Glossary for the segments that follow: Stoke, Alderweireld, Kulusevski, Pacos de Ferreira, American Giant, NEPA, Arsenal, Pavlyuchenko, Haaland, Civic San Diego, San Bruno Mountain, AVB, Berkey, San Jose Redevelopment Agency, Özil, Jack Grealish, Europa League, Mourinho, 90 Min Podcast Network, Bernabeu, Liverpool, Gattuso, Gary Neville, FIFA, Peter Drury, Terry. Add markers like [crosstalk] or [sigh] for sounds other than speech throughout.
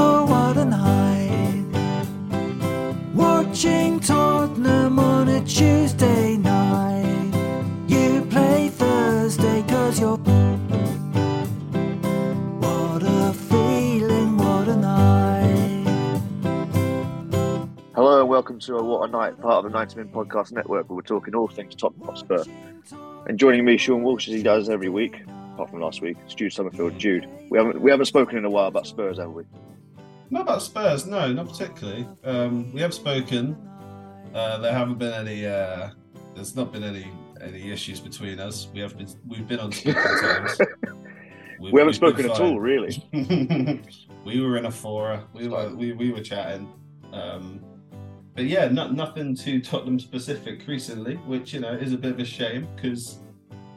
Oh, what a night. Watching Tottenham on a Tuesday night. You play Thursday 'cause you're... What a feeling, what a night. Hello and welcome to a What a Night, part of the 90 Min Podcast Network, where we're talking all things Tottenham Spurs. And joining me, Sean Walsh, as he does every week, apart from last week, it's Jude Summerfield. Jude, we haven't spoken in a while about Spurs, have we? Not about Spurs, no, not particularly. We have spoken. There haven't been any. There's not been any issues between us. We've been on speaking terms. We haven't spoken at all, really. We were in a fora. We were chatting, but yeah, nothing too Tottenham specific recently, which, you know, is a bit of a shame because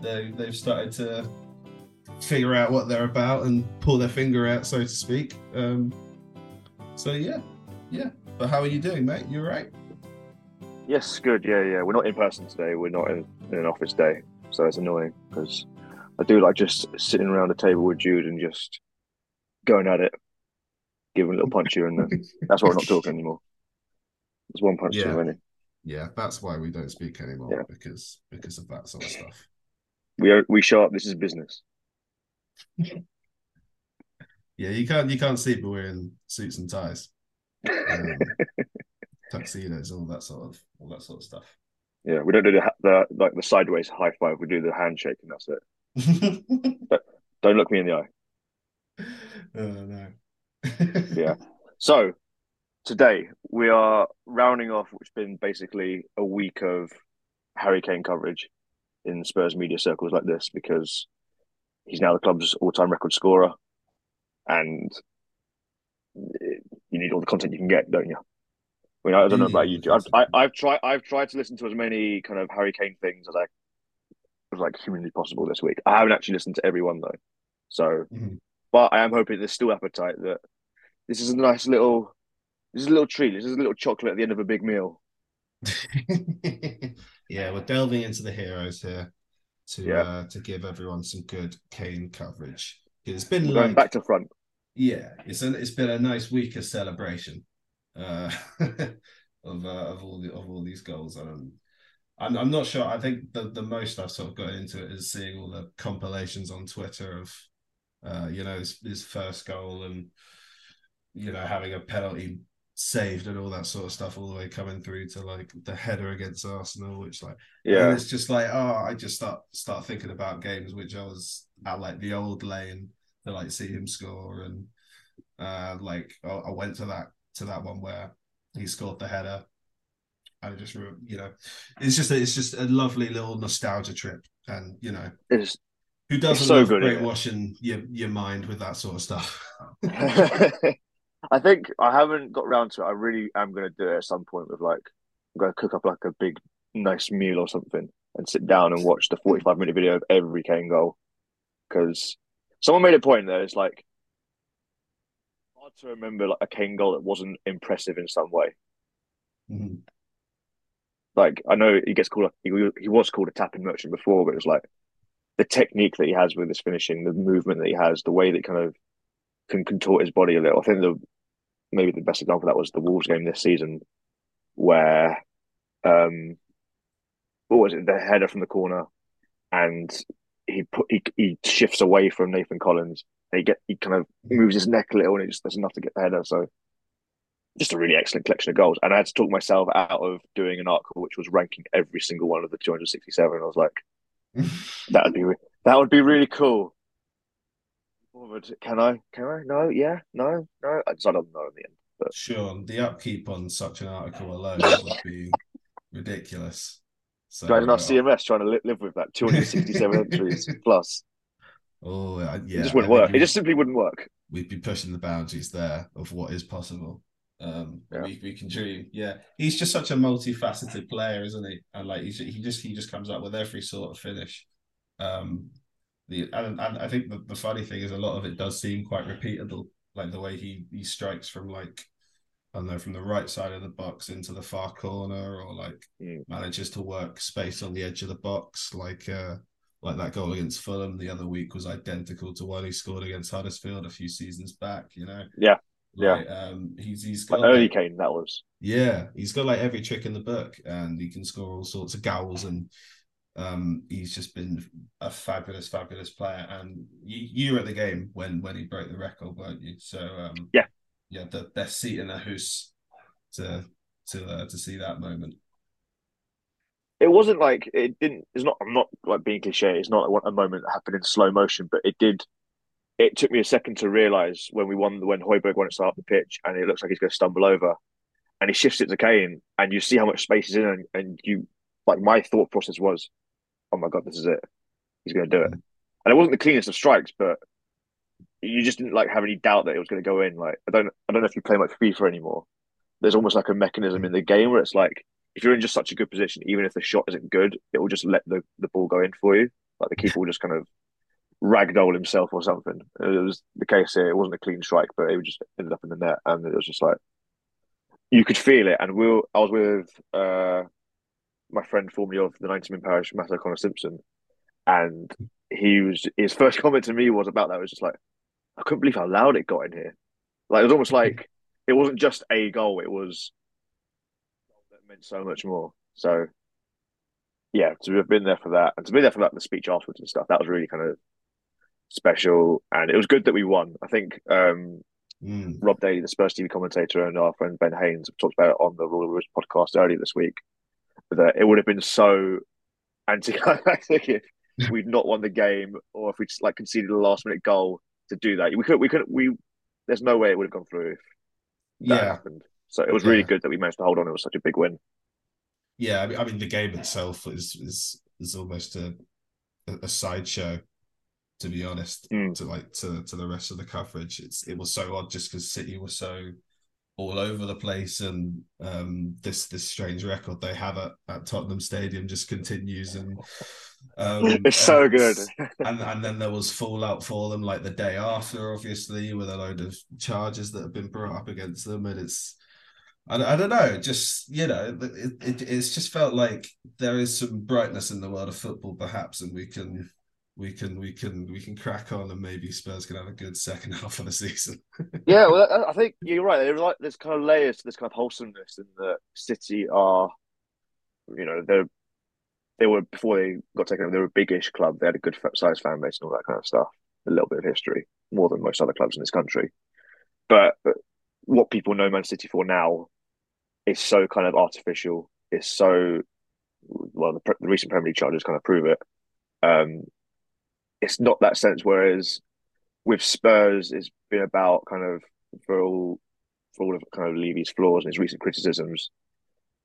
they've started to figure out what they're about and pull their finger out, so to speak. So yeah. But how are you doing, mate? You all right? Yes, good. Yeah. We're not in person today. We're not in an office day, so it's annoying because I do like just sitting around the table with Jude and just going at it, giving a little punch here and there. That's why we're not talking anymore. There's one punch too many. Yeah, that's why we don't speak anymore, because of that sort of stuff. We show up. This is business. Yeah, you can't see, but we're in suits and ties, tuxedos, all that sort of stuff. Yeah, we don't do the sideways high five. We do the handshake, and that's it. Don't look me in the eye. Oh, no. Yeah. So today we are rounding off what's been basically a week of Harry Kane coverage in Spurs media circles like this, because he's now the club's all-time record scorer, and you need all the content you can get, don't you? I mean, I don't know about you. I've tried to listen to as many kind of Harry Kane things as I was like humanly possible this week. I haven't actually listened to everyone though, so but I am hoping there's still appetite. That this is a nice little, this is a little treat. This is a little chocolate at the end of a big meal. Yeah, we're delving into the heroes here to give everyone some good Kane coverage. It's been going like, back to front. Yeah, it's been a nice week of celebration of all these goals. I'm not sure. I think the most I've sort of got into it is seeing all the compilations on Twitter of, his first goal and, you know, having a penalty saved and all that sort of stuff, all the way coming through to like the header against Arsenal, which like, and it's just like, oh, I just start thinking about games which I was at like the old lane to like see him score, and I went to that one where he scored the header. I just, you know, it's just a lovely little nostalgia trip, and you know, who doesn't so love brainwashing your mind with that sort of stuff? I think I haven't got round to it. I really am going to do it at some point. With like, I'm going to cook up like a big nice meal or something and sit down and watch the 45-minute video of every Kane goal, because someone made a point there. It's like hard to remember like a Kane goal that wasn't impressive in some way. Mm-hmm. Like, I know he gets called, he was called a tapping merchant before, but it's like the technique that he has with his finishing, the movement that he has, the way that he kind of can contort his body a little. I think maybe the best example of that was the Wolves game this season, where what was it? The header from the corner, and he shifts away from Nathan Collins. And he kind of moves his neck a little, and that's enough to get the header. So. Just a really excellent collection of goals. And I had to talk myself out of doing an article which was ranking every single one of the 267. I was like, that would be really cool. Can I? No, yeah, no. I decided no in the end. But... Sean, the upkeep on such an article alone would be ridiculous. So, imagine our CMS trying to live with that, 267 entries plus. It just wouldn't work. It just simply wouldn't work. We'd be pushing the boundaries there of what is possible. We can dream. Yeah, he's just such a multifaceted player, isn't he? And like he just comes up with every sort of finish. And I think the funny thing is a lot of it does seem quite repeatable, like the way he strikes from like, I don't know, from the right side of the box into the far corner, or like manages to work space on the edge of the box, like that goal against Fulham the other week was identical to one he scored against Huddersfield a few seasons back, you know? Yeah. Like, yeah. He's got like early Kane, that was. Yeah. He's got like every trick in the book and he can score all sorts of goals, and he's just been a fabulous, fabulous player. And you were at the game when he broke the record, weren't you? So yeah, the best seat in the house to see that moment. It wasn't like it didn't. It's not. I'm not like being cliche. It's not a moment that happened in slow motion, but it did. It took me a second to realize when Højbjerg went to start the pitch, and it looks like he's going to stumble over, and he shifts it to Kane, and you see how much space is in, and you. Like, my thought process was, oh my God, this is it. He's going to do it. And it wasn't the cleanest of strikes, but you just didn't have any doubt that it was going to go in. Like, I don't know if you play much FIFA anymore. There's almost like a mechanism in the game where it's like, if you're in just such a good position, even if the shot isn't good, it will just let the ball go in for you. Like, the keeper will just kind of ragdoll himself or something. It was the case here. It wasn't a clean strike, but it just ended up in the net. And it was just like, you could feel it. And I was with... my friend formerly of the 90s parish, Matt O'Connor Simpson, and his first comment to me was about that. It was just like, I couldn't believe how loud it got in here. Like, it was almost like it wasn't just a goal; it was that meant so much more. So, yeah, to have been there for that, and to be there for that, the speech afterwards and stuff, that was really kind of special. And it was good that we won. I think Rob Daly, the Spurs TV commentator, and our friend Ben Haynes talked about it on the Royal Roos podcast earlier this week. That it would have been so anticlimactic if we'd not won the game, or if we just conceded a last minute goal to do that. We couldn't. There's no way it would have gone through. If that happened. So it was really good that we managed to hold on. It was such a big win. Yeah, I mean the game itself is almost a sideshow, to be honest. To the rest of the coverage, it was so odd just because City was so all over the place, and this strange record they have at Tottenham Stadium just continues, and it's so good. and then there was fallout for them like the day after, obviously, with a load of charges that have been brought up against them, and it's I don't know, just it's just felt like there is some brightness in the world of football, perhaps, and we can crack on, and maybe Spurs can have a good second half of the season. Yeah, well, I think you're right. There's like this kind of layers to this kind of wholesomeness, and that City are, they were, before they got taken over, they were a big-ish club. They had a good size fan base and all that kind of stuff. A little bit of history, more than most other clubs in this country. But what people know Man City for now is so kind of artificial. It's so, well, the recent Premier League charges kind of prove it. It's not that sense, whereas with Spurs, it's been about kind of, for all of kind of Levy's flaws and his recent criticisms,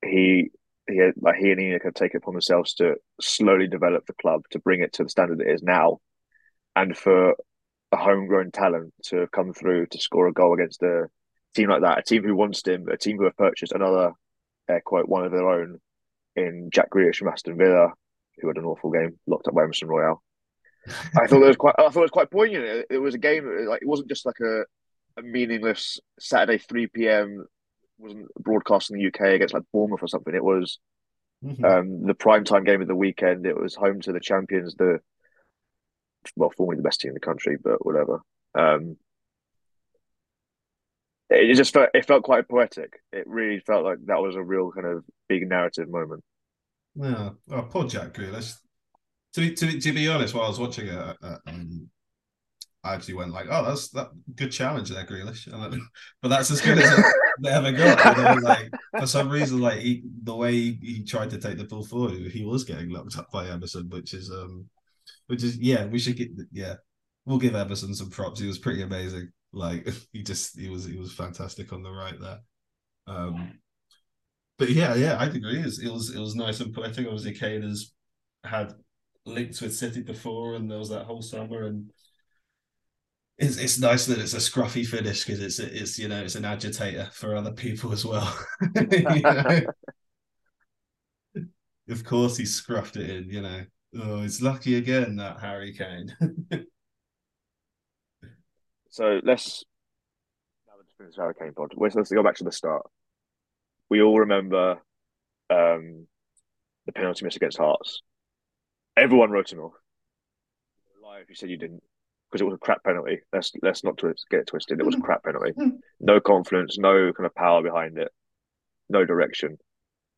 he and Enoch have taken upon themselves to slowly develop the club, to bring it to the standard it is now, and for a homegrown talent to come through to score a goal against a team like that, a team who wants him, a team who have purchased another, air quote, one of their own in Jack Grealish from Aston Villa, who had an awful game, locked up by Emerson Royale. I thought it was quite poignant. It was a game it wasn't just like a meaningless Saturday 3 p.m. wasn't broadcast in the UK against Bournemouth or something. It was the prime time game of the weekend. It was home to the champions, formerly the best team in the country, but whatever. It felt quite poetic. It really felt like that was a real kind of big narrative moment. Yeah, oh, poor Jack Grealish. To be honest, while I was watching it, I actually went "Oh, that's that good challenge there, Grealish," but that's as good as they ever got. For some reason, the way he tried to take the ball forward, he was getting locked up by Emerson, which is we'll give Emerson some props. He was pretty amazing. He was fantastic on the right there. But I'd agree. It was nice and poetic. Obviously, Kane has had linked with City before, and there was that whole summer. And it's nice that it's a scruffy finish, because it's you know, it's an agitator for other people as well. You know? [laughs] Of course, he scruffed it in. You know, oh, it's lucky again, that Harry Kane. So let's finish Harry Kane pod. Let's go back to the start. We all remember the penalty miss against Hearts. Everyone wrote him off. Lie if you said you didn't, because it was a crap penalty. Let's not get it twisted. It was a crap penalty. No confidence, no kind of power behind it, no direction.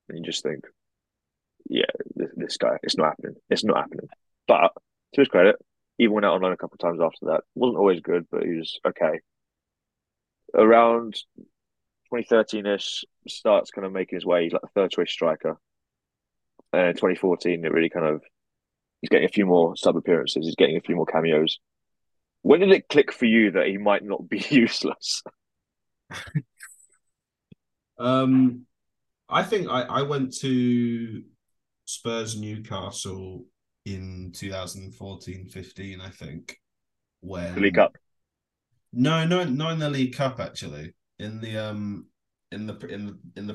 And you just think, yeah, this guy, it's not happening. It's not happening. But to his credit, he went out on loan a couple of times after that. Wasn't always good, but he was okay. Around 2013-ish, starts kind of making his way. He's like the third-choice striker. And 2014, it really kind of... He's getting a few more sub-appearances. He's getting a few more cameos. When did it click for you that he might not be useless? I think I went to Spurs-Newcastle in 2014-15, I think. When... The League Cup? No, not in the League Cup, actually. In the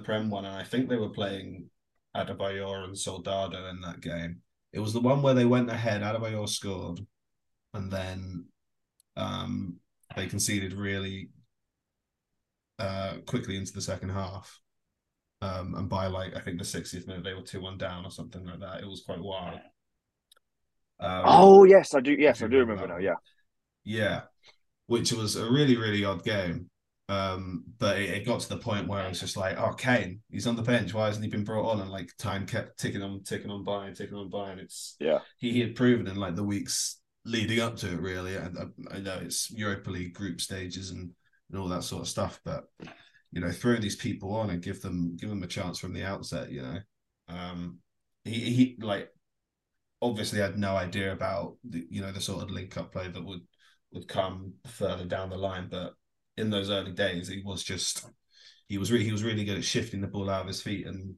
Prem one, and I think they were playing Adebayor and Soldado in that game. It was the one where they went ahead, Adebayor scored, and then they conceded really quickly into the second half. And by I think the 60th minute they were 2-1 down or something like that. It was quite wild. Yes, I do remember now. Yeah, which was a really, really odd game. But it got to the point where I was just like, oh, Kane, he's on the bench. Why hasn't he been brought on? And like time kept ticking on by. And it's, yeah, he had proven in like the weeks leading up to it, really. I know it's Europa League group stages and all that sort of stuff, but you know, throw these people on and give them a chance from the outset, you know. He like obviously had no idea about the sort of link up play that would come further down the line, but in those early days, he was really good at shifting the ball out of his feet and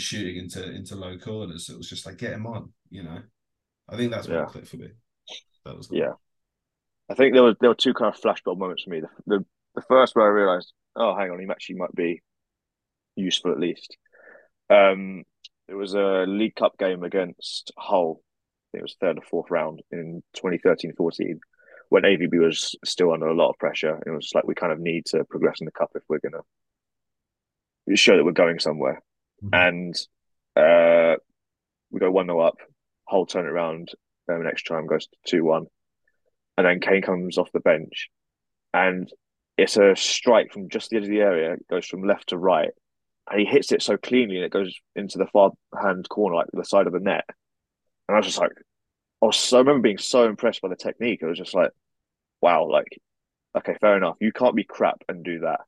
shooting into low corners. So it was just like, get him on, you know. I think that's what clicked for me. That was yeah. I think there were two kind of flashbulb moments for me. The first where I realised, oh, hang on, he actually might be useful at least. It was a League Cup game against Hull. I think it was third or fourth round in 2013-14. When AVB was still under a lot of pressure, it was like, we kind of need to progress in the cup if we're going to show that we're going somewhere. Mm-hmm. And we go 1-0 up, Hull turn it around, next time goes to 2-1. And then Kane comes off the bench. And it's a strike from just the edge of the area. It goes from left to right. And he hits it so cleanly, and it goes into the far-hand corner, like the side of the net. And I was just like... I remember being so impressed by the technique. It was just like, wow, like, okay, fair enough. You can't be crap and do that.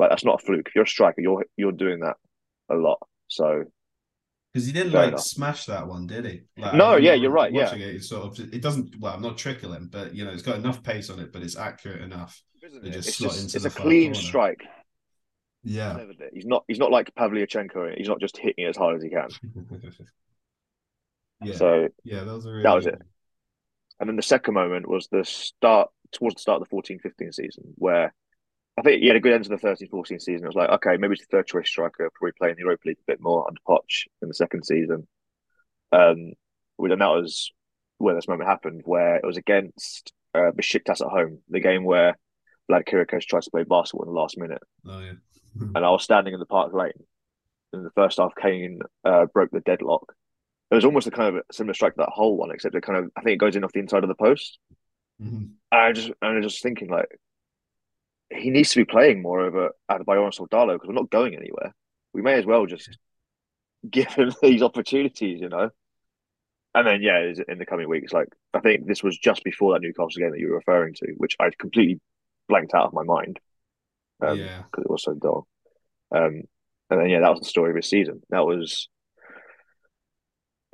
Like, that's not a fluke. If you're a striker, you're doing that a lot. So, because he didn't smash that one, did he? You're right. Yeah, it sort of I'm not trickling, but you know, it's got enough pace on it, but it's accurate enough. It's a clean strike. Yeah, he's not like Pavlyuchenko. He's not just hitting it as hard as he can. Yeah. So yeah, that was it. And then the second moment was towards the start of the 14-15 season, where I think he had a good end to the 13-14 season. I was like, okay, maybe it's the third choice striker, probably playing the Europa League a bit more under Poch in the second season. And that was where this moment happened, where it was against Besiktas at home, the game where Vlad Kirikos tries to play basketball in the last minute. Oh yeah. And I was standing in the Park Lane, and the first half Kane broke the deadlock. It was almost a kind of a similar strike to that whole one, except it I think it goes in off the inside of the post. Mm-hmm. And I was just thinking, like, he needs to be playing more over Adebayor and Soldado, because we're not going anywhere. We may as well just give him these opportunities, you know. And then, yeah, in the coming weeks, like, I think this was just before that Newcastle game that you were referring to, which I completely blanked out of my mind because it was so dull. And then, yeah, that was the story of his season. That was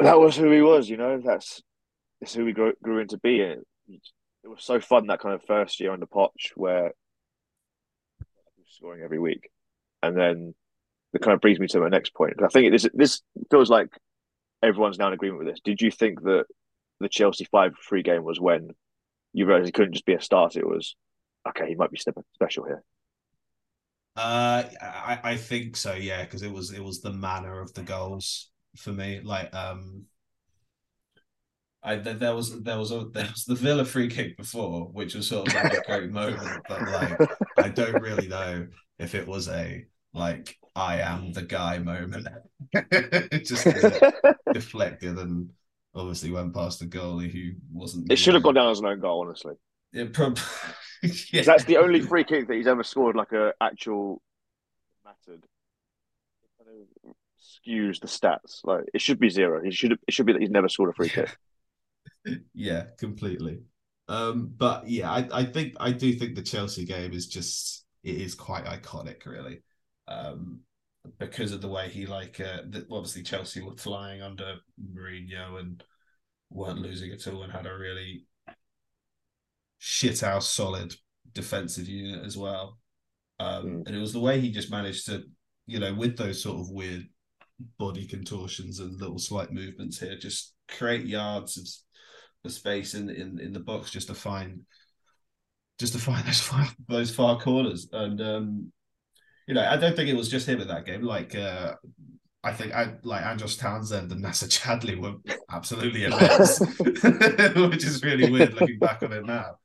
who he was, you know. That's who he grew into being. It was so fun, that kind of first year under Poch, where he was scoring every week. And then it kind of brings me to my next point. I think this feels like everyone's now in agreement with this. Did you think that the Chelsea 5-3 game was when you realised it couldn't just be a start? It was, okay, he might be special here. I think so, yeah, because it was the manner of the goals for me. Like, there was the Villa free kick before, which was sort of like a great moment, but like I don't really know if it was a like I am the guy moment. Just deflected and obviously went past the goalie who wasn't. It should have gone down as an own goal, honestly. It probably. Yeah. That's the only free kick that he's ever scored, like a actual mattered. It kind of skews the stats. Like it should be zero. It should be that he's never scored a free kick. Yeah, completely. But yeah, I do think the Chelsea game is just, it is quite iconic, really, because of the way he obviously Chelsea were flying under Mourinho and weren't losing at all and had a really shithouse solid defensive unit as well. And it was the way he just managed to, you know, with those sort of weird body contortions and little slight movements here, just create yards of space in the box just to find those far corners. And you know, I don't think it was just him in that game. Like I think Andros Townsend and Nacer Chadli were absolutely immense, which is really weird looking back on it now.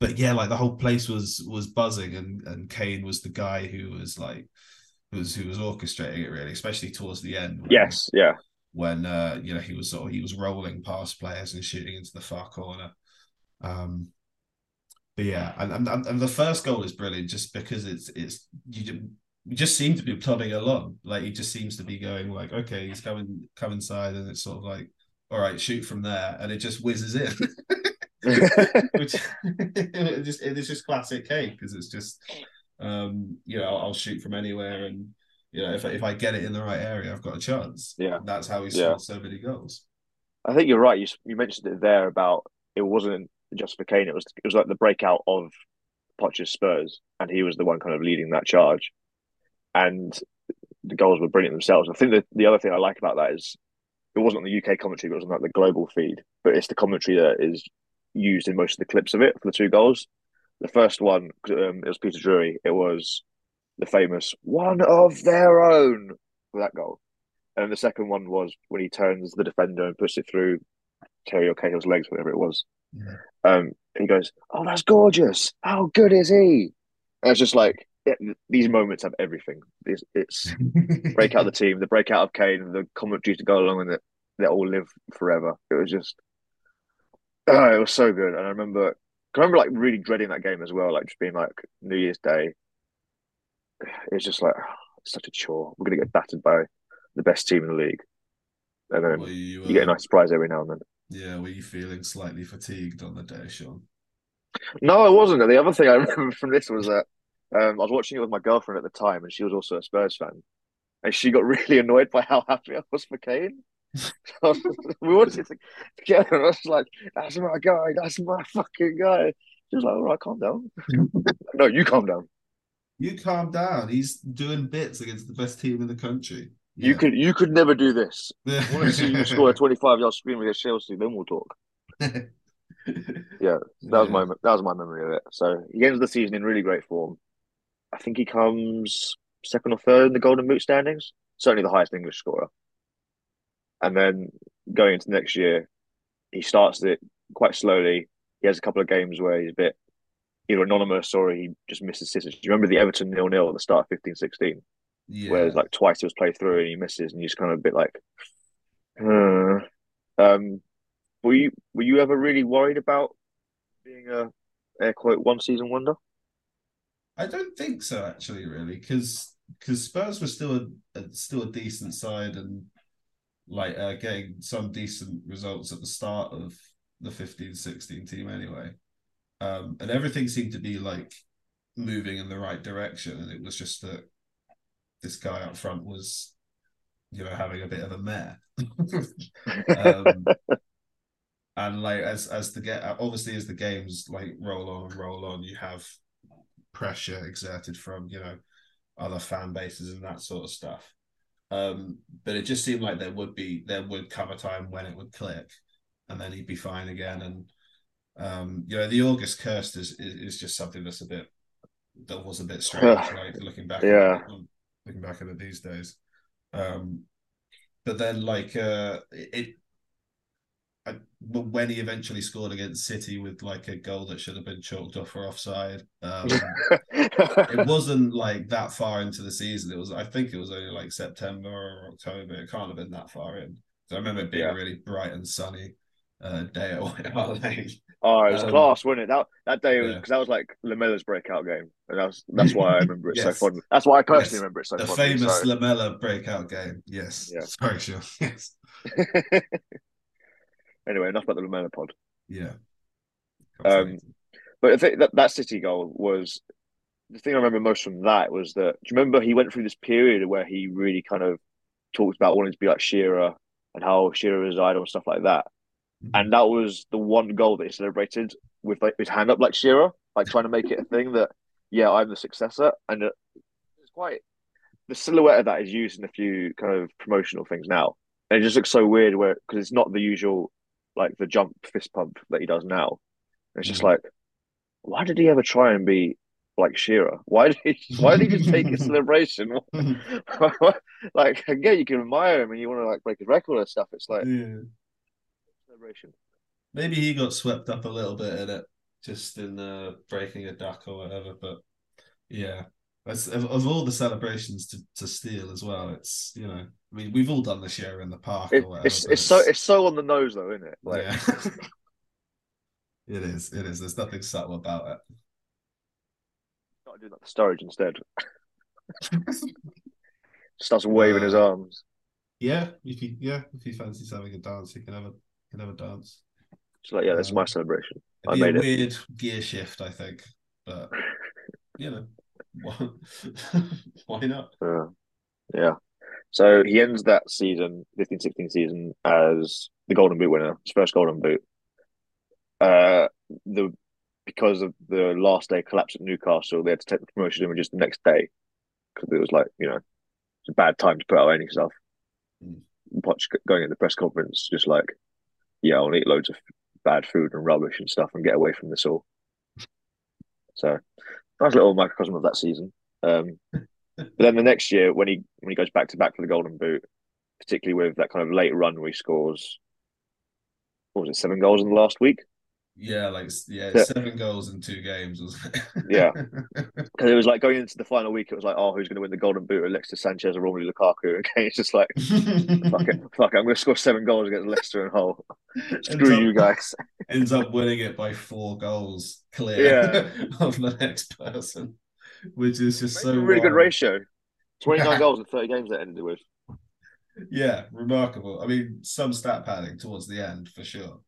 But yeah, like the whole place was buzzing, and Kane was the guy who was orchestrating it, really, especially towards the end. When you know, he was rolling past players and shooting into the far corner. But yeah, and the first goal is brilliant just because you just seem to be plodding along. Like he just seems to be going like, okay, he's come inside, and it's sort of like, all right, shoot from there, and it just whizzes in. Which it's just classic Kane, because it's just you know, I'll shoot from anywhere, and you know, if I get it in the right area, I've got a chance. Yeah, and that's how he scored so many goals. I think you're right. You mentioned it there about it wasn't just for Kane. It was like the breakout of Poch's Spurs, and he was the one kind of leading that charge. And the goals were brilliant themselves. I think that the other thing I like about that is it wasn't on the UK commentary, but it was on like the global feed. But it's the commentary that is used in most of the clips of it for the two goals. The first one, it was Peter Drury. It was the famous "one of their own" for that goal. And the second one was when he turns the defender and puts it through Terry or Cahill's legs, whatever it was. Yeah. He goes, "Oh, that's gorgeous. How good is he?" And it's just like, yeah, these moments have everything. It's break out of the team, the breakout of Kane, the commentary to go along with it. They all live forever. It was just, it was so good. And I remember like really dreading that game as well, like just being like New Year's Day. It was just like, it's such a chore. We're going to get battered by the best team in the league. And then you get a nice surprise every now and then. Yeah, were you feeling slightly fatigued on the day, Sean? No, I wasn't. The other thing I remember from this was that I was watching it with my girlfriend at the time, and she was also a Spurs fan. And she got really annoyed by how happy I was for Kane. So we wanted to get her, and I was like, "That's my guy, that's my fucking guy." She was like, "All right, calm down." No, you calm down. You calm down. He's doing bits against the best team in the country. Yeah. You could never do this. I want to see you score a 25-yard screamer against Chelsea, then we'll talk. Yeah, that was my memory of it. So he ends the season in really great form. I think he comes second or third in the Golden Boot standings. Certainly the highest English scorer. And then going into next year, he starts it quite slowly. He has a couple of games where he's a bit either anonymous or he just misses scissors. Do you remember the Everton 0-0 at the start of 15-16? Yeah. Where like twice he was played through and he misses, and you're just kind of a bit like, Were you ever really worried about being a air quote one season wonder? I don't think so, actually, really, because Spurs were still a decent side, and like getting some decent results at the start of the 15-16 team anyway, and everything seemed to be like moving in the right direction, and it was just that this guy up front was, you know, having a bit of a mare. And like as the games like roll on, you have pressure exerted from, you know, other fan bases and that sort of stuff. But it just seemed like there would come a time when it would click, and then he'd be fine again. And the August curse is just something that's a bit strange, right? Looking back at it these days. But then, when he eventually scored against City with a goal that should have been chalked off for offside, it wasn't that far into the season. It was, I think, it was only September or October. It can't have been that far in. So I remember it being a really bright and sunny day at White Hart Lane. Oh, it was class, wasn't it? That day was because that was Lamella's breakout game, and that's why I remember it so fondly. That's why I personally remember it so fondly. The famous Lamella breakout game. Yes. Yeah. Sorry, sure. Yes. Anyway, enough about the Lamella pod. Yeah. But I think that City goal was the thing I remember most from that was that. Do you remember he went through this period where he really kind of talked about wanting to be like Shearer and how Shearer is idol and stuff like that. And that was the one goal that he celebrated with his hand up like Shearer, trying to make it a thing that, I'm the successor. And it's quite... The silhouette of that is used in a few kind of promotional things now. And it just looks so weird because it's not the usual, the jump fist pump that he does now. And it's just why did he ever try and be like Shearer? Why did he just take his celebration? Again, you can admire him and you want to, break his record and stuff. It's Yeah. Maybe he got swept up a little bit in it, just in the breaking a duck or whatever. But of all the celebrations to steal as well, it's we've all done this year in the park. Or whatever, it's so on the nose though, isn't it? It is. There's nothing subtle about it. Got to do that to Sturridge instead. Starts waving his arms. Yeah, if he fancies having a dance, he can have a. Never dance. It's that's my celebration. I made a weird gear shift, I think, but why not? Yeah. So he ends that season, 15-16 season, as the Golden Boot winner, his first Golden Boot. Because of the last day collapse at Newcastle, they had to take the promotion images the next day because it was it's a bad time to put out any stuff. Poch going at the press conference, just I'll eat loads of bad food and rubbish and stuff and get away from this all. So, nice little microcosm of that season. But then the next year, when he goes back-to-back for the Golden Boot, particularly with that kind of late run where he scores, 7 goals in the last week? Yeah, 7 goals in 2 games, wasn't it? Yeah. Because it was going into the final week, it was who's going to win the Golden Boot? Alexis Sanchez or Romelu Lukaku? Okay, it's just fuck it, I'm going to score 7 goals against Leicester and Hull. Screw you guys. Ends up winning it by 4 goals clear of the next person, which is just so really wild. Good ratio. 29 goals in 30 games that ended with. Yeah, remarkable. I mean, some stat padding towards the end, for sure.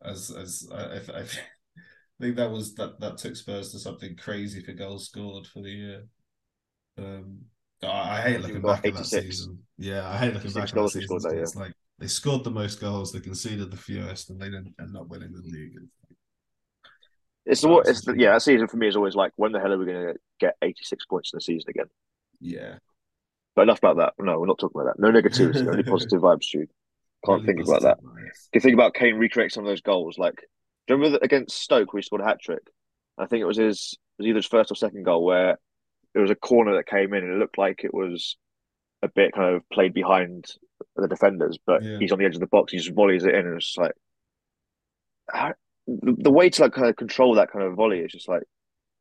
I think that took Spurs to something crazy for goals scored for the year. I hate looking back at that season. Yeah, I hate looking back at that season. It's they scored the most goals, they conceded the fewest, and they didn't end up winning the league. That season for me is always when the hell are we going to get 86 points in the season again? Yeah. But enough about that. No, we're not talking about that. No negativity, only positive vibes, Jude. Can't really think about that. If you think about Kane recreating some of those goals, do you remember against Stoke where he scored a hat trick? I think it was either his first or second goal where it was a corner that came in and it looked like it was a bit kind of played behind the defenders, but he's on the edge of the box, he just volleys it in, and it's just the way to kind of control that kind of volley is just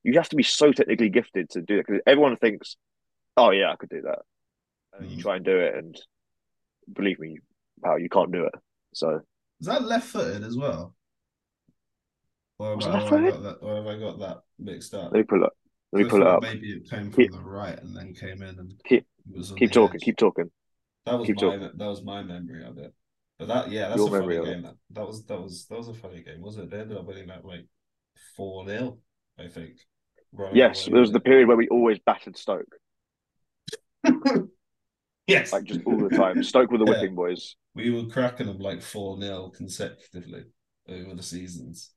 you have to be so technically gifted to do it because everyone thinks, oh yeah, I could do that, and you try and do it, and believe me. Wow, you can't do it. So is that left-footed as well? Or have I got that mixed up? Let me pull it up. Maybe it came from the right and then came in and keep talking. That was my memory of it. But that's a funny game. That was a funny game, wasn't it? They ended up winning that 4-0, I think. Yes, there was the period where we always battered Stoke. Yes. Just all the time. Stoke were the whipping boys. We were cracking them 4-0 consecutively over the seasons.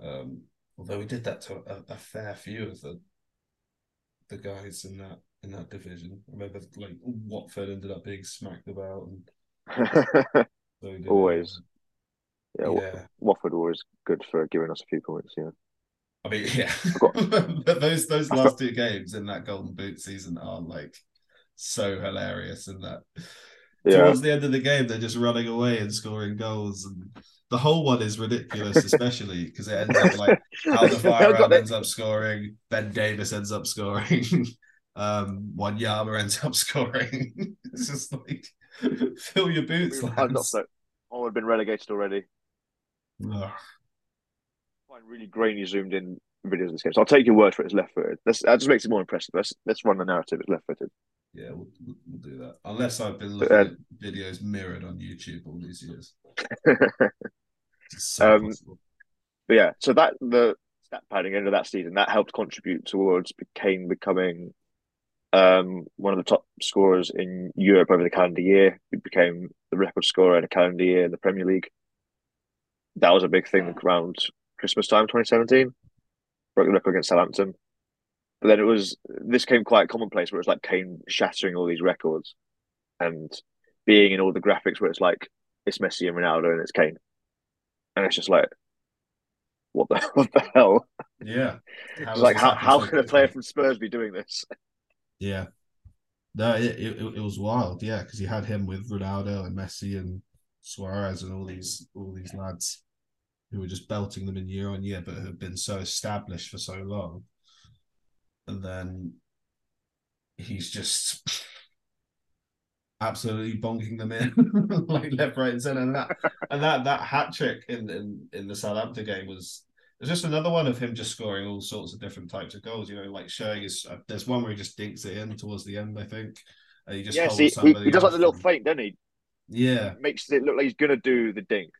Although we did that to a fair few of the guys in that in that division. I remember like Watford ended up being smacked about. And always. Yeah. Watford always good for giving us a few points, yeah. I mean, yeah. But those last two games in that Golden Boot season are like so hilarious in that. Yeah. Towards the end of the game, they're just running away and scoring goals. And the whole one is ridiculous, especially because it ends up like how the Alderweireld ends up scoring, Ben Davis ends up scoring, Wanyama ends up scoring. It's just like, fill your boots. I would have been relegated already. Ugh. I find really grainy zoomed in videos of this game. So I'll take your word for it, it's left footed. That just makes it more impressive. Let's run the narrative, it's left footed. Yeah, we'll do that. Unless I've been looking at videos mirrored on YouTube all these years. So but yeah, so that the stat padding end of that season, that helped contribute towards Kane becoming one of the top scorers in Europe over the calendar year. He became the record scorer in a calendar year in the Premier League. That was a big thing around Christmas time, 2017. Broke the record against Southampton. But then this came quite commonplace where it was like Kane shattering all these records and being in all the graphics where it's like, it's Messi and Ronaldo and it's Kane. And it's just like, what the hell? Yeah. It's like, how can a player from Spurs be doing this? Yeah. No, it was wild, yeah, because you had him with Ronaldo and Messi and Suarez and all these lads who were just belting them in year on year, but have been so established for so long. And then he's just absolutely bonking them in, like left, right, and centre. And that hat trick in the Southampton game was just another one of him just scoring all sorts of different types of goals. You know, like showing his. There's one where he just dinks it in towards the end, I think. And he just holds somebody. He does like the little feint, doesn't he? Yeah, makes it look like he's gonna do the dink.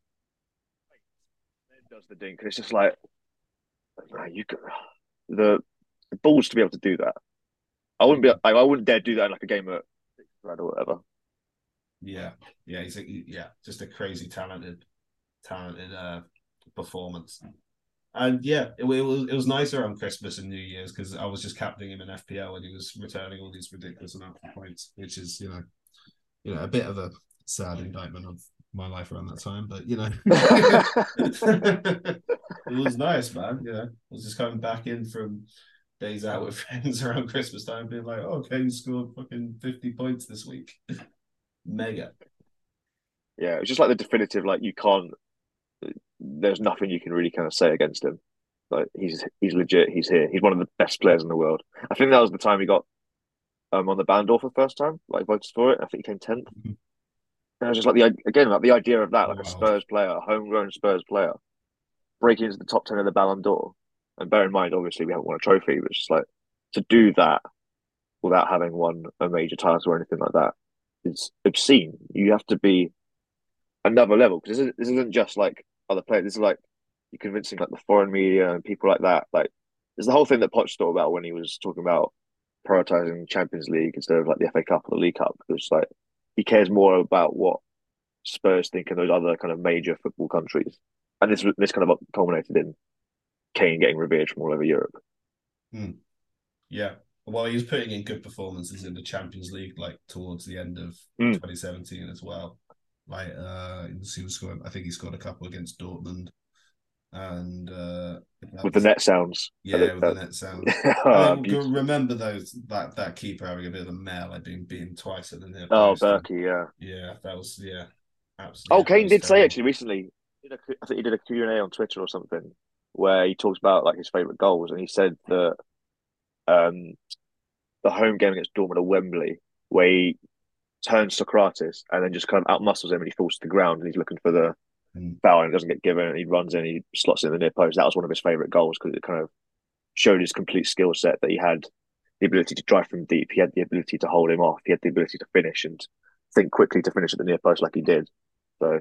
Then does the dink, and it's just like, man, you could the balls to be able to do that. I wouldn't dare do that in like a game at Red or whatever. Yeah, just a crazy talented performance. And yeah, it was nice around Christmas and New Year's because I was just captaining him in FPL and he was returning all these ridiculous amount of points, which is a bit of a sad indictment of my life around that time, but it was nice, man. I was just coming back in from days out with friends around Christmas time, being like, "Oh, Kane scored fucking 50 points this week, mega." Yeah, it was just like the definitive, like you can't. There's nothing you can really kind of say against him. Like he's legit. He's here. He's one of the best players in the world. I think that was the time he got on the Ballon d'Or for the first time. Like voted for it. I think he came 10th. And I was just like the idea of that, like a Spurs player, a homegrown Spurs player, breaking into the top 10 of the Ballon d'Or. And bear in mind, obviously, we haven't won a trophy, but it's just like to do that without having won a major title or anything like that is obscene. You have to be another level because this isn't just like other players. This is like you're convincing like the foreign media and people like that. Like there's the whole thing that Poch thought about when he was talking about prioritizing Champions League instead of like the FA Cup or the League Cup. It's like he cares more about what Spurs think in those other kind of major football countries. And this kind of culminated in Kane getting revered from all over Europe. Yeah. Well, he was putting in good performances in the Champions League, like towards the end of 2017 as well. Like, he was scoring, I think he scored a couple against Dortmund. And with the net sounds. Yeah, with the net sounds. Remember those that keeper having a bit of a mare, like being beaten twice at the near post. Oh, Berkey, yeah. Yeah, that was, absolutely. Oh, Kane did say actually recently, I think he did a Q&A on Twitter or something, where he talks about like his favourite goals, and he said that the home game against Dortmund at Wembley, where he turns Socrates and then just kind of outmuscles him and he falls to the ground and he's looking for the foul and it doesn't get given and he runs in and he slots in the near post. That was one of his favourite goals because it kind of showed his complete skill set, that he had the ability to drive from deep, he had the ability to hold him off, he had the ability to finish and think quickly to finish at the near post like he did. So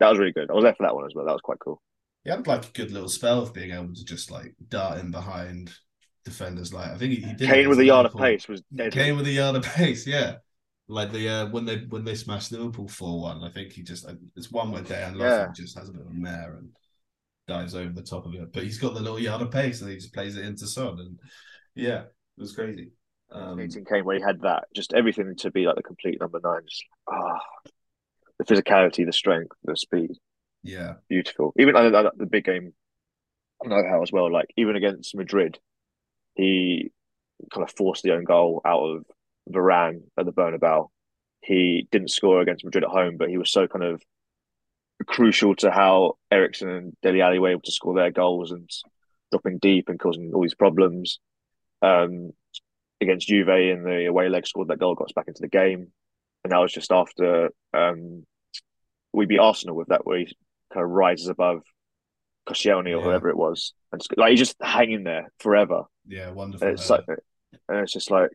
that was really good. I was there for that one as well. That was quite cool. He had like a good little spell of being able to just like dart in behind defenders. Like I think he did. Kane with a yard of pace was deadly. Kane with a yard of pace, yeah. Like the when they smashed Liverpool 4-1, I think he just it's one where Dele Alli just has a bit of a mare and dives over the top of it. But he's got the little yard of pace and he just plays it into Son, and yeah, it was crazy. 18 came where he had that, just everything to be like the complete number nine. Just, the physicality, the strength, the speed. Yeah, beautiful. Even the big game, I know how as well. Like even against Madrid, he kind of forced the own goal out of Varane at the Bernabeu. He didn't score against Madrid at home, but he was so kind of crucial to how Eriksen and Dele Alli were able to score their goals and dropping deep and causing all these problems. Against Juve in the away leg, scored that goal, got us back into the game. And that was just after we beat Arsenal with that, where he kind of rises above Koscielny or whoever it was. And just, like, he's just hanging there forever. Yeah, wonderful. And it's just like,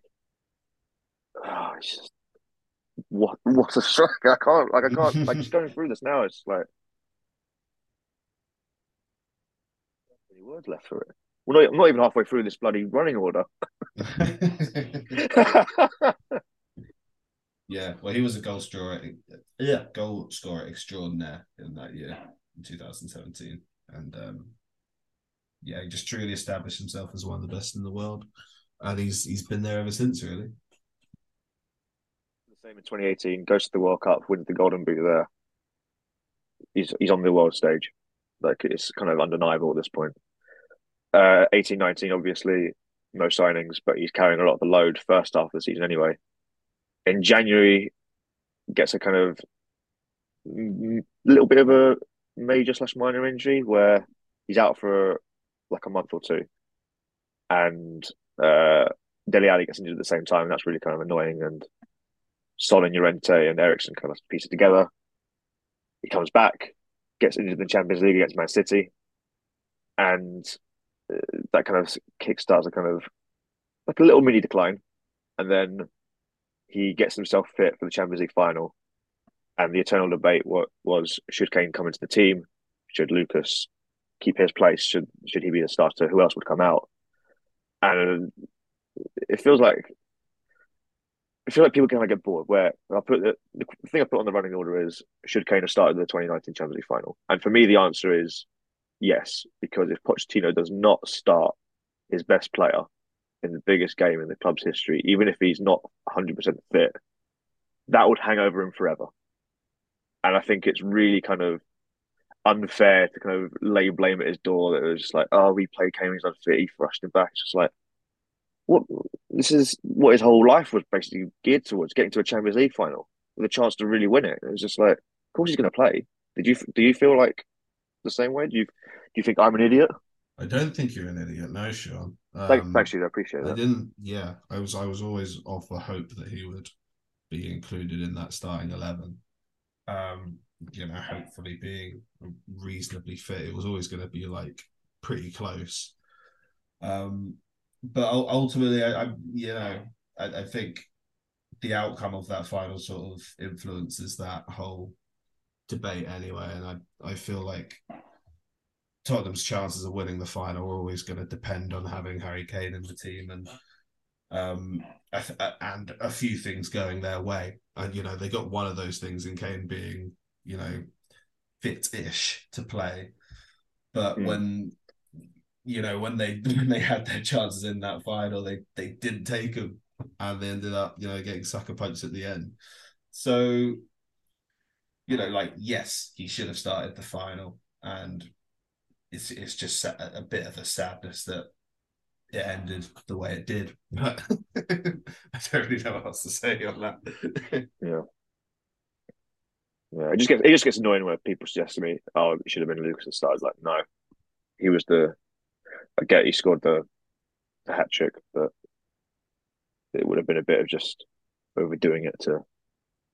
what a strike. I can't like just going through this now, it's like any words left for it. Well, I'm not even halfway through this bloody running order. Yeah, well, he was a goal scorer extraordinaire in that year, in 2017, and he just truly established himself as one of the best in the world, and he's been there ever since, really. Same in 2018, goes to the World Cup, wins the Golden Boot there. He's on the world stage. Like, it's kind of undeniable at this point. 18-19, obviously, no signings, but he's carrying a lot of the load first half of the season anyway. In January, gets a kind of little bit of a major/minor injury where he's out for like a month or two. And Dele Alli gets injured at the same time, and that's really kind of annoying. And Son and Llorente and Eriksen kind of piece it together. He comes back, gets injured in the Champions League against Man City, and that kind of kickstarts a kind of like a little mini decline. And then he gets himself fit for the Champions League final. And the eternal debate was, should Kane come into the team? Should Lucas keep his place? Should he be the starter? Who else would come out? And it feels like people kind of get bored. Where I put the thing I put on the running order is, should Kane have started the 2019 Champions League final? And for me, the answer is yes, because if Pochettino does not start his best player in the biggest game in the club's history, even if he's not 100% fit, that would hang over him forever. And I think it's really kind of unfair to kind of lay blame at his door that it was just like, oh, we played Kane, he's unfit, he thrashed him back. It's just like, what his whole life was basically geared towards, getting to a Champions League final with a chance to really win it. It was just like, of course he's going to play. Do you feel like the same way? Do you think I'm an idiot? I don't think you're an idiot, no, Sean. Thanks, I appreciate that. I was always of the hope that he would be included in that starting 11. Hopefully being reasonably fit, it was always going to be like pretty close. But ultimately, I think the outcome of that final sort of influences that whole debate anyway. And I feel like Tottenham's chances of winning the final are always going to depend on having Harry Kane in the team and a few things going their way. And, they got one of those things in Kane being, fit-ish to play. But when they had their chances in that final, they didn't take them, and they ended up, getting sucker punched at the end. So, yes, he should have started the final, and it's just a bit of a sadness that it ended the way it did. But I don't really know what else to say on that. Yeah. It just gets annoying when people suggest to me, "Oh, it should have been Lucas that started." Like, no, he was the. I get he scored the hat trick, but it would have been a bit of just overdoing it to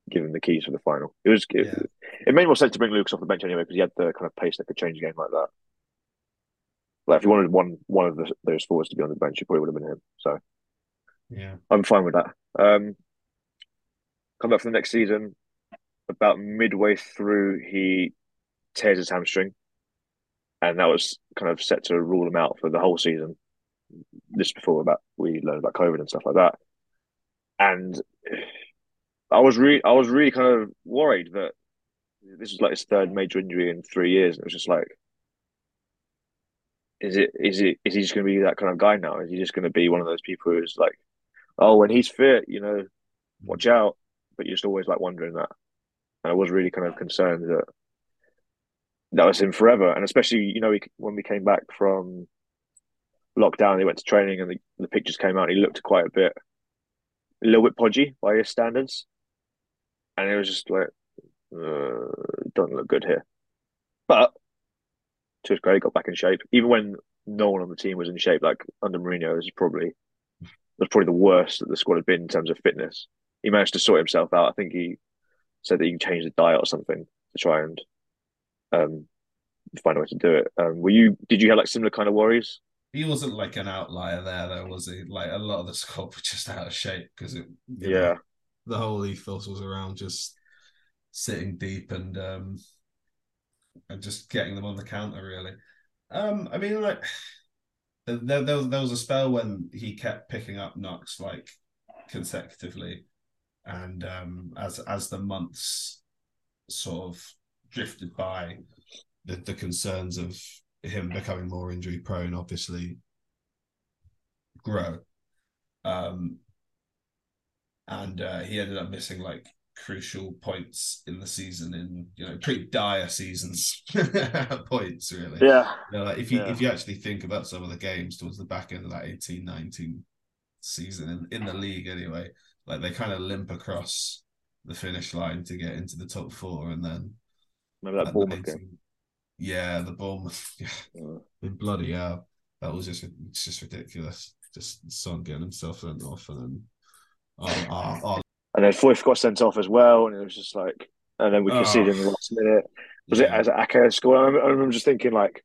give him the keys for the final. It made more sense to bring Lucas off the bench anyway, because he had the kind of pace that could change a game like that. Like, if you wanted one of those forwards to be on the bench, it probably would have been him. So yeah, I'm fine with that. Come back for the next season. About midway through, he tears his hamstring. And that was kind of set to rule him out for the whole season. This before we learned about COVID and stuff like that. And I was really kind of worried that this was like his third major injury in 3 years. And it was just like, is he just going to be that kind of guy now? Is he just going to be one of those people who's like, oh, when he's fit, you know, watch out. But you're just always like wondering that. And I was really kind of concerned that that was him forever. And especially, you know, when we came back from lockdown, he went to training and the pictures came out. And he looked quite a little bit podgy by his standards. And it was just like, doesn't look good here. But to his credit, he got back in shape. Even when no one on the team was in shape, like under Mourinho, it was probably the worst that the squad had been in terms of fitness. He managed to sort himself out. I think he said that he changed the diet or something to try and find a way to do it. Did you have like similar kind of worries? He wasn't like an outlier there, though, was he? Like a lot of the squad were just out of shape because the whole ethos was around just sitting deep and just getting them on the counter, really. I mean, like there was a spell when he kept picking up knocks like consecutively, and as the months sort of drifted by, the concerns of him becoming more injury prone obviously grow, and he ended up missing like crucial points in the season, in, you know, pretty dire seasons points, really. Yeah. You know, like if you actually think about some of the games towards the back end of that 18-19 season in the league anyway, like they kind of limp across the finish line to get into the top four, and then remember that Bournemouth game. Yeah, the Bournemouth. Bloody hell, that was just ridiculous. Just Son getting himself sent off, and then and then Foyth got sent off as well, and it was just like, and then we conceded in the last minute. Was it as Aka scored? I remember just thinking, like,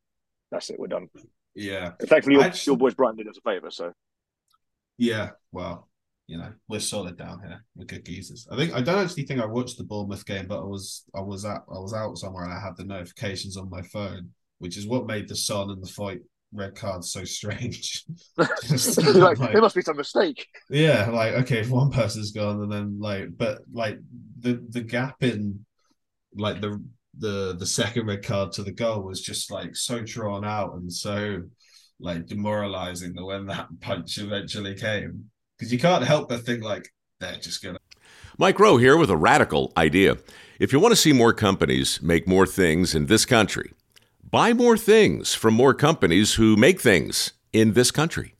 that's it, we're done. Yeah. Thankfully, your boys Brighton did us a favour, so. Yeah, well, you know, we're solid down here. We're good geezers. I don't actually think I watched the Bournemouth game, but I was out somewhere and I had the notifications on my phone, which is what made the Son and the Foyth red cards so strange. like, there must be some mistake. Yeah, like, okay, if one person's gone, and then like, but like the gap in like the second red card to the goal was just like so drawn out and so like demoralizing that when that punch eventually came, because you can't help but think like they're just gonna. Mike Rowe here with a radical idea. If you want to see more companies make more things in this country, buy more things from more companies who make things in this country.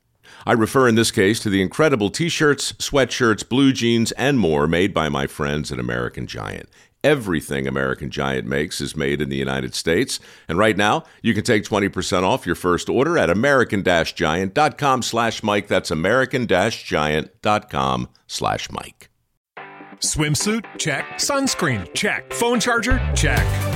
I refer in this case to the incredible t-shirts, sweatshirts, blue jeans, and more made by my friends at American Giant. Everything American Giant makes is made in the United States. And right now, you can take 20% off your first order at american-giant.com/Mike. That's american-giant.com/Mike. Swimsuit? Check. Sunscreen? Check. Phone charger? Check.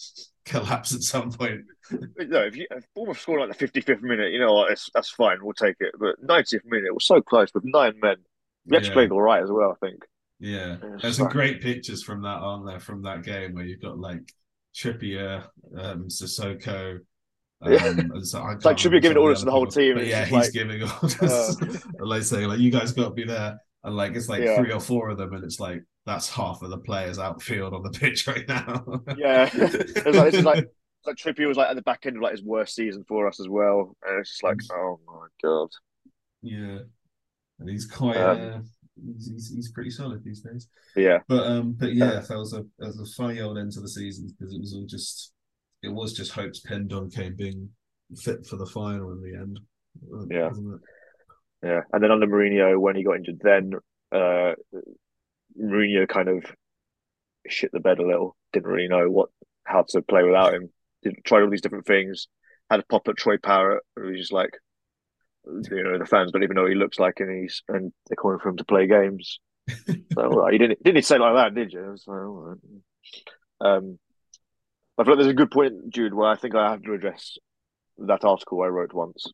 collapse at some point. No, if Bournemouth scored like the 55th minute, you know what, that's fine, we'll take it. But 90th minute, we're so close with 9 men. We actually played all right as well, I think. Yeah, there's some great pictures from that on there, from that game where you've got like Trippier, Sissoko. And so I like Trippier giving orders to the whole team. Yeah, he's like, giving orders. Like saying, like, you guys got to be there. And like it's like 3 or 4 of them, and it's like that's half of the players outfield on the pitch right now. Yeah, it's like Trippier was like at the back end of like his worst season for us as well, and it's just like, oh my god. Yeah, and he's quite he's pretty solid these days. Yeah, but that was a funny old end to the season, because it was all just hopes Pendon came being fit for the final in the end. Yeah. Wasn't it? Yeah, and then under Mourinho, when he got injured, then Mourinho kind of shit the bed a little. Didn't really know how to play without him. Tried all these different things. Had a pop at Troy Parrott, who's just like, you know, the fans don't even know what he looks like, and they're calling for him to play games. So, all right, you didn't say like that, did you? I was like, all right. I feel like there's a good point, Jude, where I think I have to address that article I wrote once.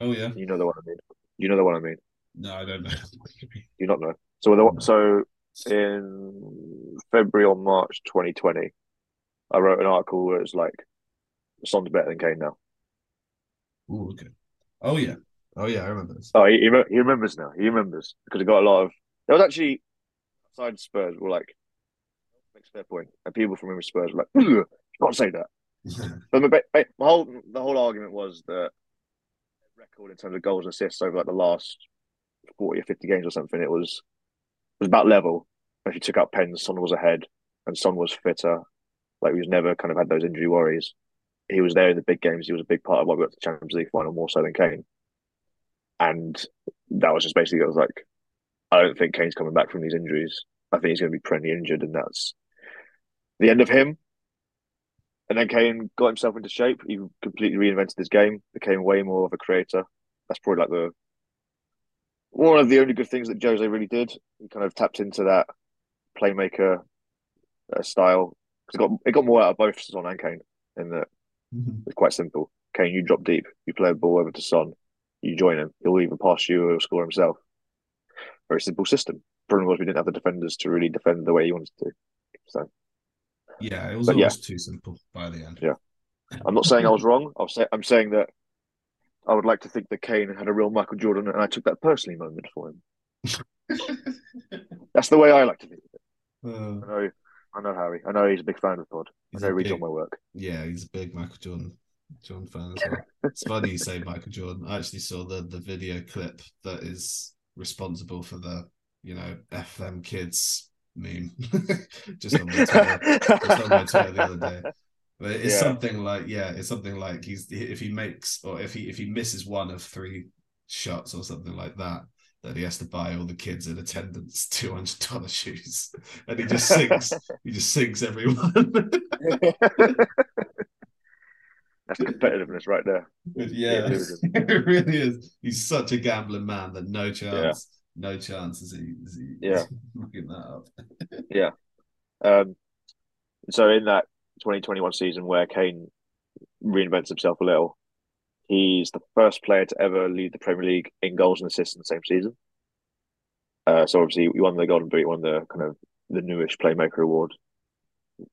Oh yeah, you know the one I mean. No, I don't know. You not know. So in February or March 2020, I wrote an article where it's like, Son's better than Kane now. Oh, okay. Oh yeah, I remember this. Oh, he remembers now. He remembers because it got a lot of. There was actually outside Spurs were like, makes a fair point, and people from Spurs were like, you can't say that. But the whole argument was that record in terms of goals and assists over like the last 40 or 50 games or something, it was about level. If you took out pens, Son was ahead, and Son was fitter. Like he was never kind of had those injury worries. He was there in the big games. He was a big part of why we got to the Champions League final more so than Kane. And that was just basically, I was like, I don't think Kane's coming back from these injuries. I think he's going to be perennially injured, and that's the end of him. And then Kane got himself into shape. He completely reinvented his game, became way more of a creator. That's probably like one of the only good things that Jose really did. He kind of tapped into that playmaker style. It got more out of both Son and Kane in that. It's quite simple. Kane, you drop deep. You play a ball over to Son. You join him. He'll even pass you or he'll score himself. Very simple system. Problem was we didn't have the defenders to really defend the way he wanted to. So yeah, it was always too simple by the end. Yeah, I'm not saying I was wrong. I'm saying that I would like to think that Kane had a real Michael Jordan, and I took that personally moment for him. That's the way I like to think of it. I know Harry. I know he's a big fan of Pod. I know he reads all my work. Yeah, he's a big Michael Jordan fan as well. It's funny you say Michael Jordan. I actually saw the video clip that is responsible for the, you know, F them kids meme. Just on my Twitter the other day. But it's something like if he misses one of three shots or something like that, that he has to buy all the kids in attendance $200 shoes, and he just sings. He just sings everyone. That's competitiveness right there. Yeah, it really is. He's such a gambling man that no chance is he looking that up. Yeah. So in that 2021 season where Kane reinvents himself a little, he's the first player to ever lead the Premier League in goals and assists in the same season. So obviously he won the Golden Boot, he won the kind of the newish Playmaker Award.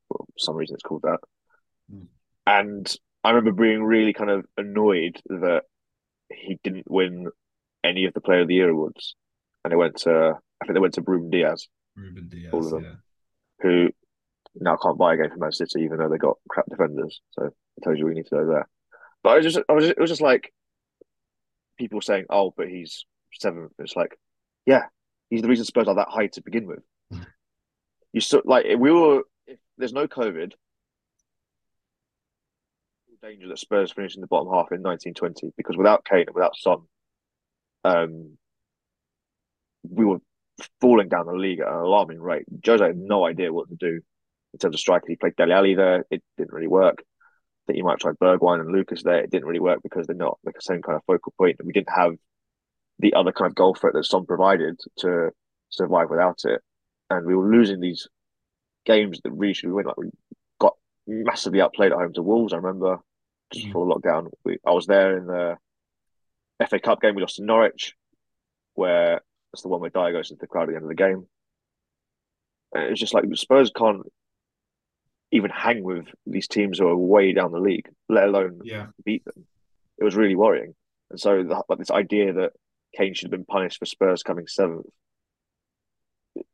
For some reason it's called that. Mm. And I remember being really kind of annoyed that he didn't win any of the Player of the Year awards. And they went to Ruben Diaz, all of them, who now can't buy a game for Man City, even though they got crap defenders. So it tells you we need to go there. But it was just like people saying, "Oh, but he's seventh." It's like, yeah, he's the reason Spurs are that high to begin with. You sort like we were. If there's no COVID, danger that Spurs finish in the bottom half in 1920 because without Kane and without Son, we were falling down the league at an alarming rate. Jose had no idea what to do in terms of striker. He played Dele Alli there. It didn't really work. That you might try Bergwijn and Lucas there. It didn't really work because they're not like the same kind of focal point. We didn't have the other kind of goal threat that Son provided to survive without it. And we were losing these games that really should win. Like we got massively outplayed at home to Wolves, I remember, just before lockdown. I was there in the FA Cup game. We lost to Norwich, where that's the one where Dyer goes into the crowd at the end of the game. And it was just like Spurs can't even hang with these teams who are way down the league, let alone beat them. It was really worrying. And so this idea that Kane should have been punished for Spurs coming seventh,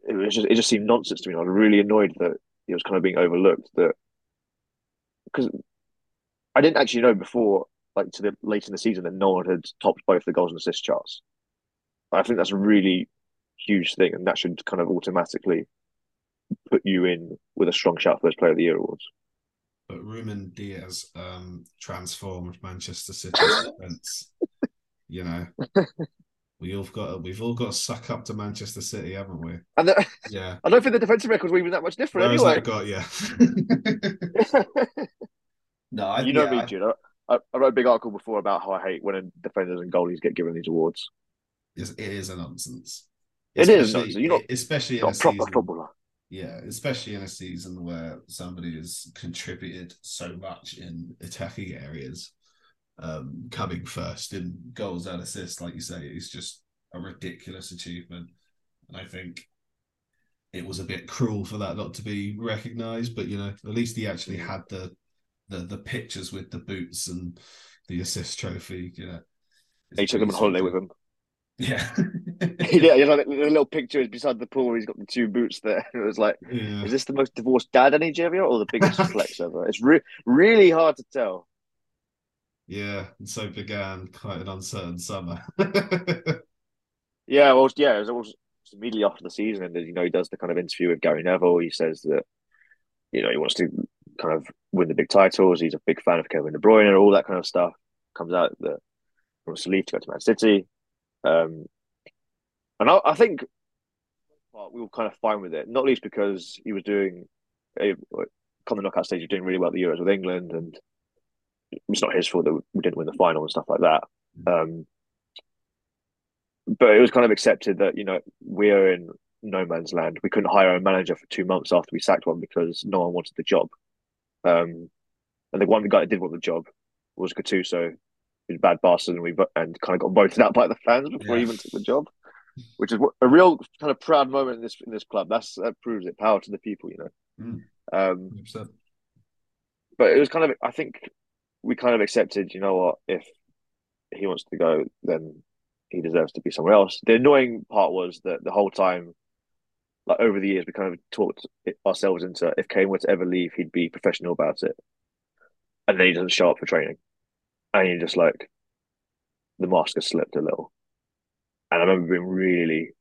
it just seemed nonsense to me. And I was really annoyed that it was kind of being overlooked. That because I didn't actually know before, like to the late in the season, that no one had topped both the goals and assist charts. I think that's a really huge thing, and that should kind of automatically put you in with a strong shout for those Player of the Year awards. But Ruben Diaz transformed Manchester City's defence. You know, We've all got to suck up to Manchester City, haven't we? And yeah, I don't think the defensive record's even that much different. No, you know me, Jude. I wrote a big article before about how I hate when defenders and goalies get given these awards. It is a nonsense. Especially in a proper footballer. Yeah, especially in a season where somebody has contributed so much in attacking areas, coming first in goals and assists, like you say, is just a ridiculous achievement. And I think it was a bit cruel for that not to be recognised. But you know, at least he actually had the pictures with the boots and the assist trophy. You know, he took them on holiday with him. Yeah. Yeah, you know, the little picture is beside the pool where he's got the two boots there. It was like, is this the most divorced dad in Nigeria or the biggest flex ever? It's really hard to tell. Yeah, and so began quite an uncertain summer. It was almost immediately after the season, and you know, he does the kind of interview with Gary Neville. He says that, you know, he wants to kind of win the big titles. He's a big fan of Kevin De Bruyne and all that kind of stuff. Comes out that he wants to leave to go to Man City. And I think we were kind of fine with it, not least because he was doing come the knockout stage, he was doing really well at the Euros with England, and it's not his fault that we didn't win the final and stuff like that. But it was kind of accepted that, you know, we're in no man's land. We couldn't hire a manager for 2 months after we sacked one because no one wanted the job. And the one guy that did want the job was Gattuso. He's a bad bastard, and kind of got voted out by the fans before he even took the job, which is a real kind of proud moment in this club. That proves it. Power to the people, you know. But it was kind of, I think we kind of accepted, you know what, if he wants to go, then he deserves to be somewhere else. The annoying part was that the whole time, like over the years, we kind of talked ourselves into, if Kane were to ever leave, he'd be professional about it. And then he doesn't show up for training. And you're just like, the mask has slipped a little. And I remember being really,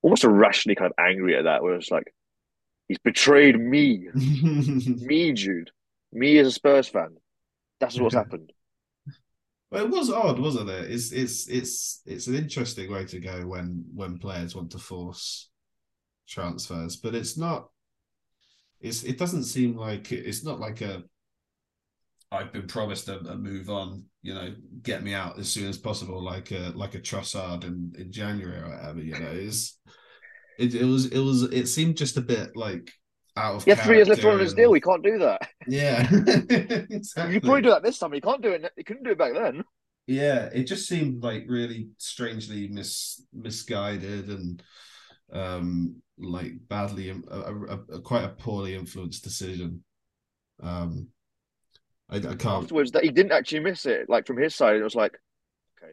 almost irrationally kind of angry at that, where it's like, he's betrayed me. Me, Jude. Me as a Spurs fan. That's what's happened. Well, it was odd, wasn't it? It's an interesting way to go when players want to force transfers, but it's not, it doesn't seem like, it's not like a, I've been promised a move on, you know, get me out as soon as possible, like a Trossard in January or whatever, you know. It seemed just a bit like out of character. 3 years left on his deal, we can't do that. Yeah. Exactly. You probably do that this time, you can't do it, you couldn't do it back then. Yeah, it just seemed like really strangely misguided and like badly quite a poorly influenced decision. I can't. Afterwards, that he didn't actually miss it. Like from his side, it was like, okay,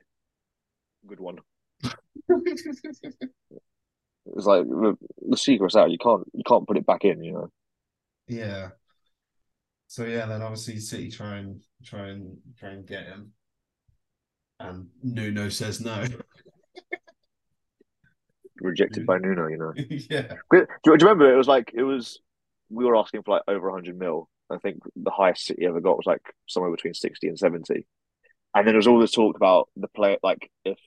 good one. It was like the secret's out. You can't put it back in. You know. Yeah. So yeah, then obviously City try and get him, and Nuno says no. Rejected by Nuno, you know. Yeah. Do you remember? We were asking for like over 100 mil. I think the highest City ever got was like somewhere between 60 and 70. And then there was all this talk about the player, like if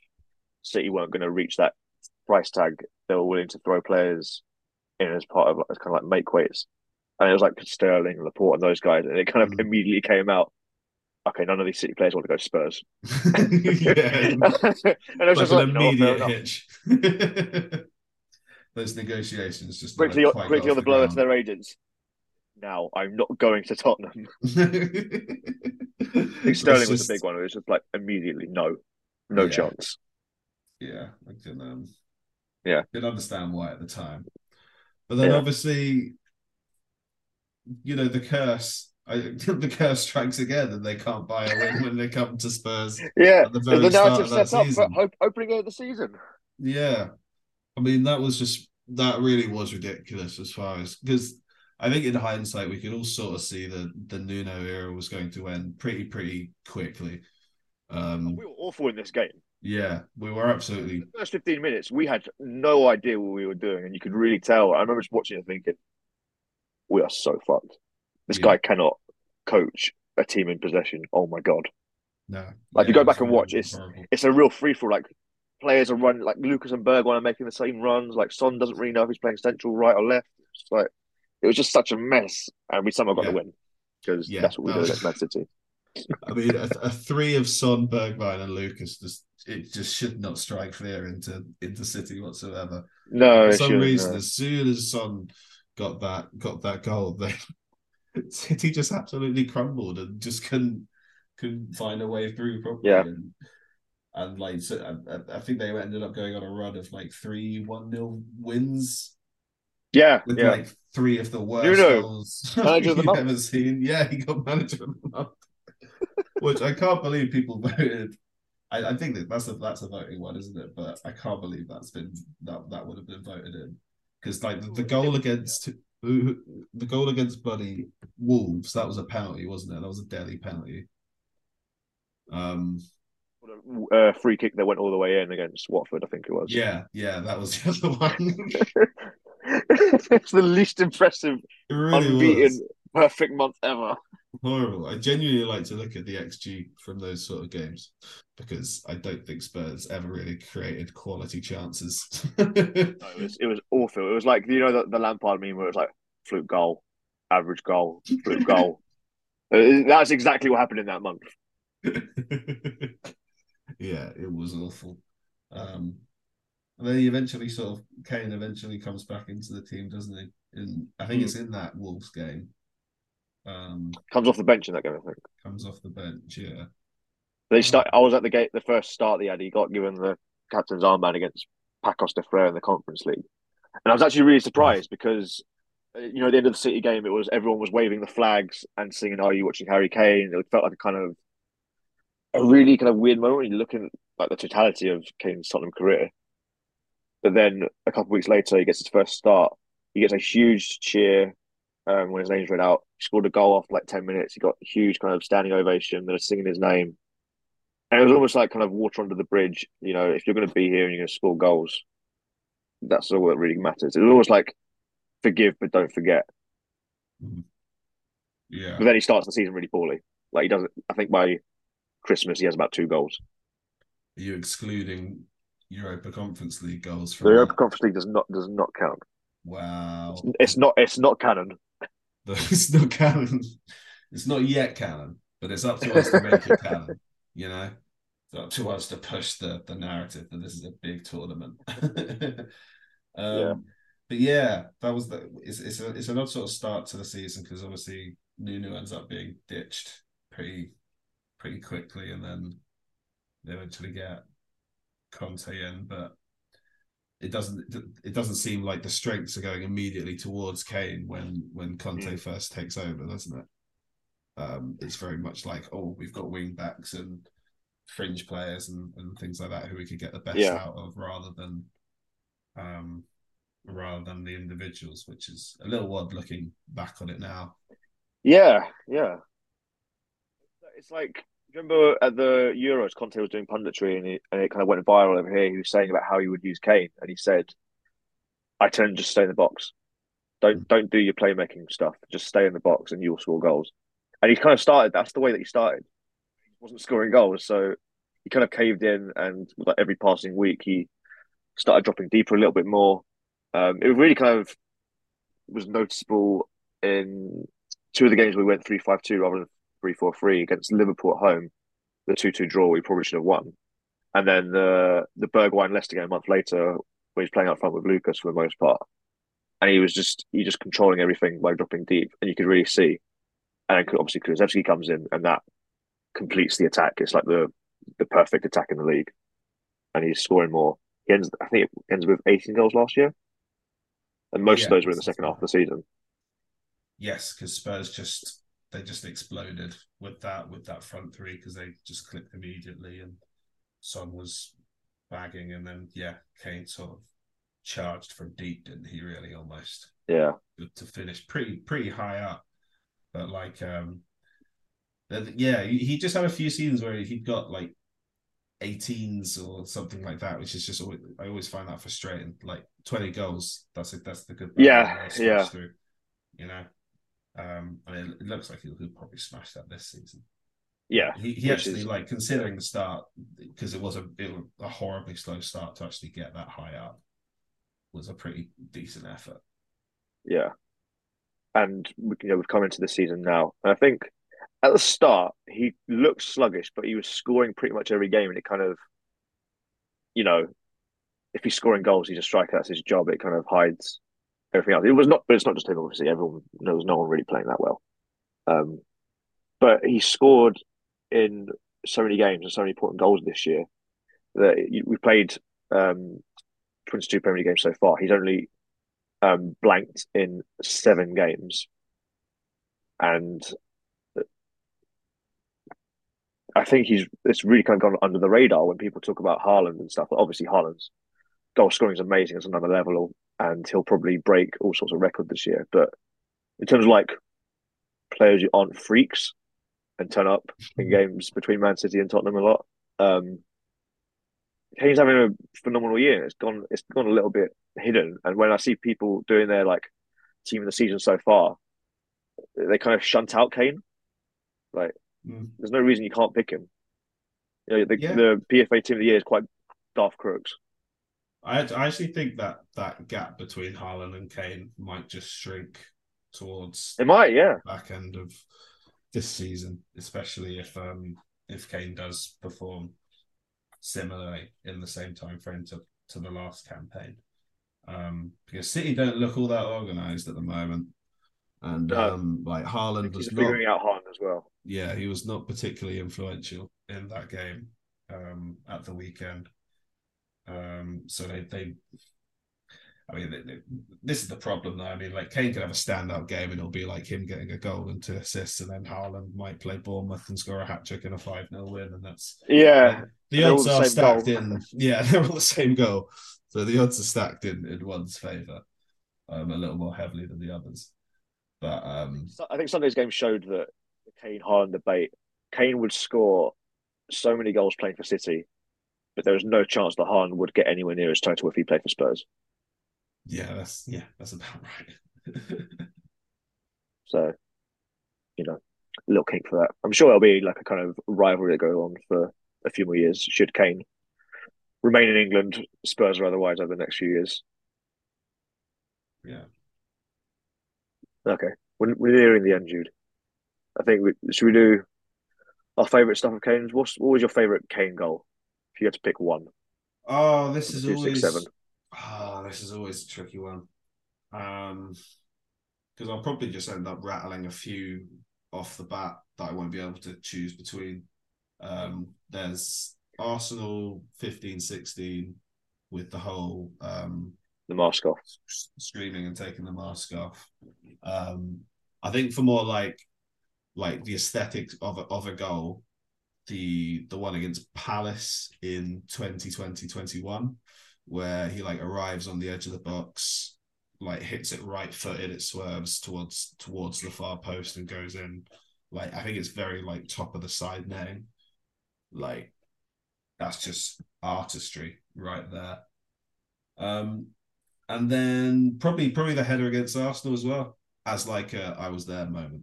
City weren't going to reach that price tag, they were willing to throw players in as part of as kind of like make weights. And it was like Sterling, Laporte, and those guys. And it kind of immediately came out, okay, none of these City players want to go to Spurs. And it was just like an immediate hitch. Those negotiations just quickly on the blower to their agents. Now I'm not going to Tottenham. I think Sterling was the big one. It was just like immediately no chance. Yeah, I can. Could understand why at the time, but then obviously, you know, the curse. The curse strikes again, and they can't buy a win when they come to Spurs. Yeah, at the very start of that season. For opening of the season. Yeah, I mean that really was ridiculous as far as because. I think in hindsight, we could all sort of see that the Nuno era was going to end pretty quickly. We were awful in this game. Yeah, we were absolutely. The first 15 minutes, we had no idea what we were doing, and you could really tell. I remember just watching and thinking, we are so fucked. This guy cannot coach a team in possession. Oh, my God. No. Like, you go back and watch, it's a real free-for-all. Like, players are running, like Lucas and Bergwijn are making the same runs. Like Son doesn't really know if he's playing central, right, or left. It's like, it was just such a mess, and we somehow got the win because that's what we do against Man City. I mean, a three of Son, Bergwijn, and Lucas, it just should not strike fear into City whatsoever. No, for some reason, as soon as Son got that goal, then City just absolutely crumbled and just couldn't find a way through properly. Yeah. And like, so I think they ended up going on a run of like 3-1-0 wins. Yeah, with like three of the worst goals you've ever seen. Yeah, he got manager of the month, which I can't believe people voted. I think that's a voting one, isn't it? But I can't believe that would have been voted in, because like the goal against Buddy Wolves, that was a penalty, wasn't it? That was a Dele penalty. A free kick that went all the way in against Watford, I think it was. Yeah, that was the other one. It's the least impressive, really unbeaten, perfect month ever. Horrible. I genuinely like to look at the XG from those sort of games, because I don't think Spurs ever really created quality chances. No, it was awful. It was like, you know, the Lampard meme where it was like, fluke goal, average goal, fluke goal. That's exactly what happened in that month. Yeah, it was awful. And then he eventually Kane comes back into the team, doesn't he? I think it's in that Wolves game. Comes off the bench in that game, I think. Comes off the bench, yeah. I was at the gate, the first start they had. He got given the captain's armband against Pacos de Ferreira in the Conference League. And I was actually really surprised because, you know, at the end of the City game, everyone was waving the flags and singing, "Are you watching Harry Kane?" It felt like a really kind of weird moment when you look at the totality of Kane's Tottenham career. But then a couple of weeks later, he gets his first start. He gets a huge cheer when his name's read out. He scored a goal after like 10 minutes. He got a huge kind of standing ovation. They were singing his name. And it was almost like kind of water under the bridge. You know, if you're going to be here and you're going to score goals, that's all that really matters. It was almost like forgive but don't forget. Yeah. But then he starts the season really poorly. Like he doesn't. I think by Christmas, he has about 2 goals. Are you excluding Europa Conference League goals? The Europa Conference League does not count. Wow, it's not canon. It's not canon. It's not yet canon, but it's up to us to make it canon. You know, it's up to us to push the narrative that this is a big tournament. But yeah, that was the. It's an odd sort of start to the season because obviously Nuno ends up being ditched pretty quickly, and then they eventually get Conte in, but it doesn't seem like the strengths are going immediately towards Kane when Conte first takes over, doesn't it? It's very much like, oh, we've got wing backs and fringe players and things like that who we could get the best out of rather than the individuals, which is a little odd looking back on it now. Yeah. It's like, remember at the Euros, Conte was doing punditry and it kind of went viral over here. He was saying about how he would use Kane, and he said, "I tell him just stay in the box. Don't do your playmaking stuff. Just stay in the box, and you'll score goals." And he kind of started. That's the way that he started. He wasn't scoring goals, so he kind of caved in. And like every passing week, he started dropping deeper a little bit more. It really kind of was noticeable in 2 of the games we went 3-5-2 rather than 3-4-3 against Liverpool at home, the 2-2 draw we probably should have won, and then the Bergwijn Leicester game a month later where he's playing out front with Lucas for the most part, and he was just controlling everything by dropping deep, and you could really see. And obviously Kulusevski comes in and that completes the attack. It's like the perfect attack in the league, and he's scoring more. I think it ends with 18 goals last year, and most of those were in the second half of the season. Yes, because Spurs just exploded with that front three because they just clicked immediately, and Son was bagging, and then Kane sort of charged from deep, didn't he? Really, almost. Yeah, good to finish pretty high up, but like he just had a few seasons where he got like 18s or something like that, which is just always, I always find that frustrating. Like 20 goals, that's it. That's the good. Through, you know. I mean, it looks like he'll probably smash that this season. Yeah, he actually like considering the start, because it was a horribly slow start to actually get that high up, was a pretty decent effort. Yeah, and we've come into the season now, and I think at the start he looked sluggish, but he was scoring pretty much every game, and it kind of, if he's scoring goals, he's a striker. That's his job. It kind of hides everything else. But it's not just him. Obviously, there was no one really playing that well. But he scored in so many games and so many important goals this year that we played 22 Premier League games so far. He's only blanked in 7 games, and I think it's really kind of gone under the radar when people talk about Haaland and stuff. But obviously, Haaland's goal scoring is amazing; it's another level, and he'll probably break all sorts of records this year. But in terms of players who aren't freaks and turn up in games between Man City and Tottenham a lot. Kane's having a phenomenal year. It's gone a little bit hidden. And when I see people doing their team of the season so far, they kind of shunt out Kane. There's no reason you can't pick him. The PFA team of the year is quite daft crooks. I actually think that gap between Haaland and Kane might just shrink towards it might, yeah. Back end of this season, especially if Kane does perform similarly in the same time frame to the last campaign, because City don't look all that organised at the moment, and Haaland was not figuring out Haaland as well. Yeah, he was not particularly influential in that game at the weekend. So they this is the problem, though. Kane could have a standout game and it'll be him getting a goal and 2 assists, and then Haaland might play Bournemouth and score a hat-trick in a 5-0 win, and that's... Yeah. The odds are stacked in... Yeah, they're all the same goal. So the odds are stacked in one's favour a little more heavily than the others. But I think Sunday's game showed that the Kane-Haaland debate, Kane would score so many goals playing for City, but there was no chance that Haaland would get anywhere near his total if he played for Spurs. Yeah, that's about right. So, a little kink for that. I'm sure there'll be a kind of rivalry that goes on for a few more years. Should Kane remain in England, Spurs or otherwise, over the next few years? Yeah. Okay, we're nearing the end, Jude. I think should we do our favourite stuff of Kane's? What was your favourite Kane goal? If you had to pick one. Oh, this is always 6-7. This is always a tricky one, because I'll probably just end up rattling a few off the bat that I won't be able to choose between. There's Arsenal 15-16 with the whole the mask off, screaming and taking the mask off. I think for more like the aesthetics of a goal, the one against Palace in 2020-21. Where he arrives on the edge of the box, hits it right footed, it swerves towards the far post and goes in. I think it's very top of the side netting. That's just artistry right there. And then probably the header against Arsenal as well, as a I was there moment,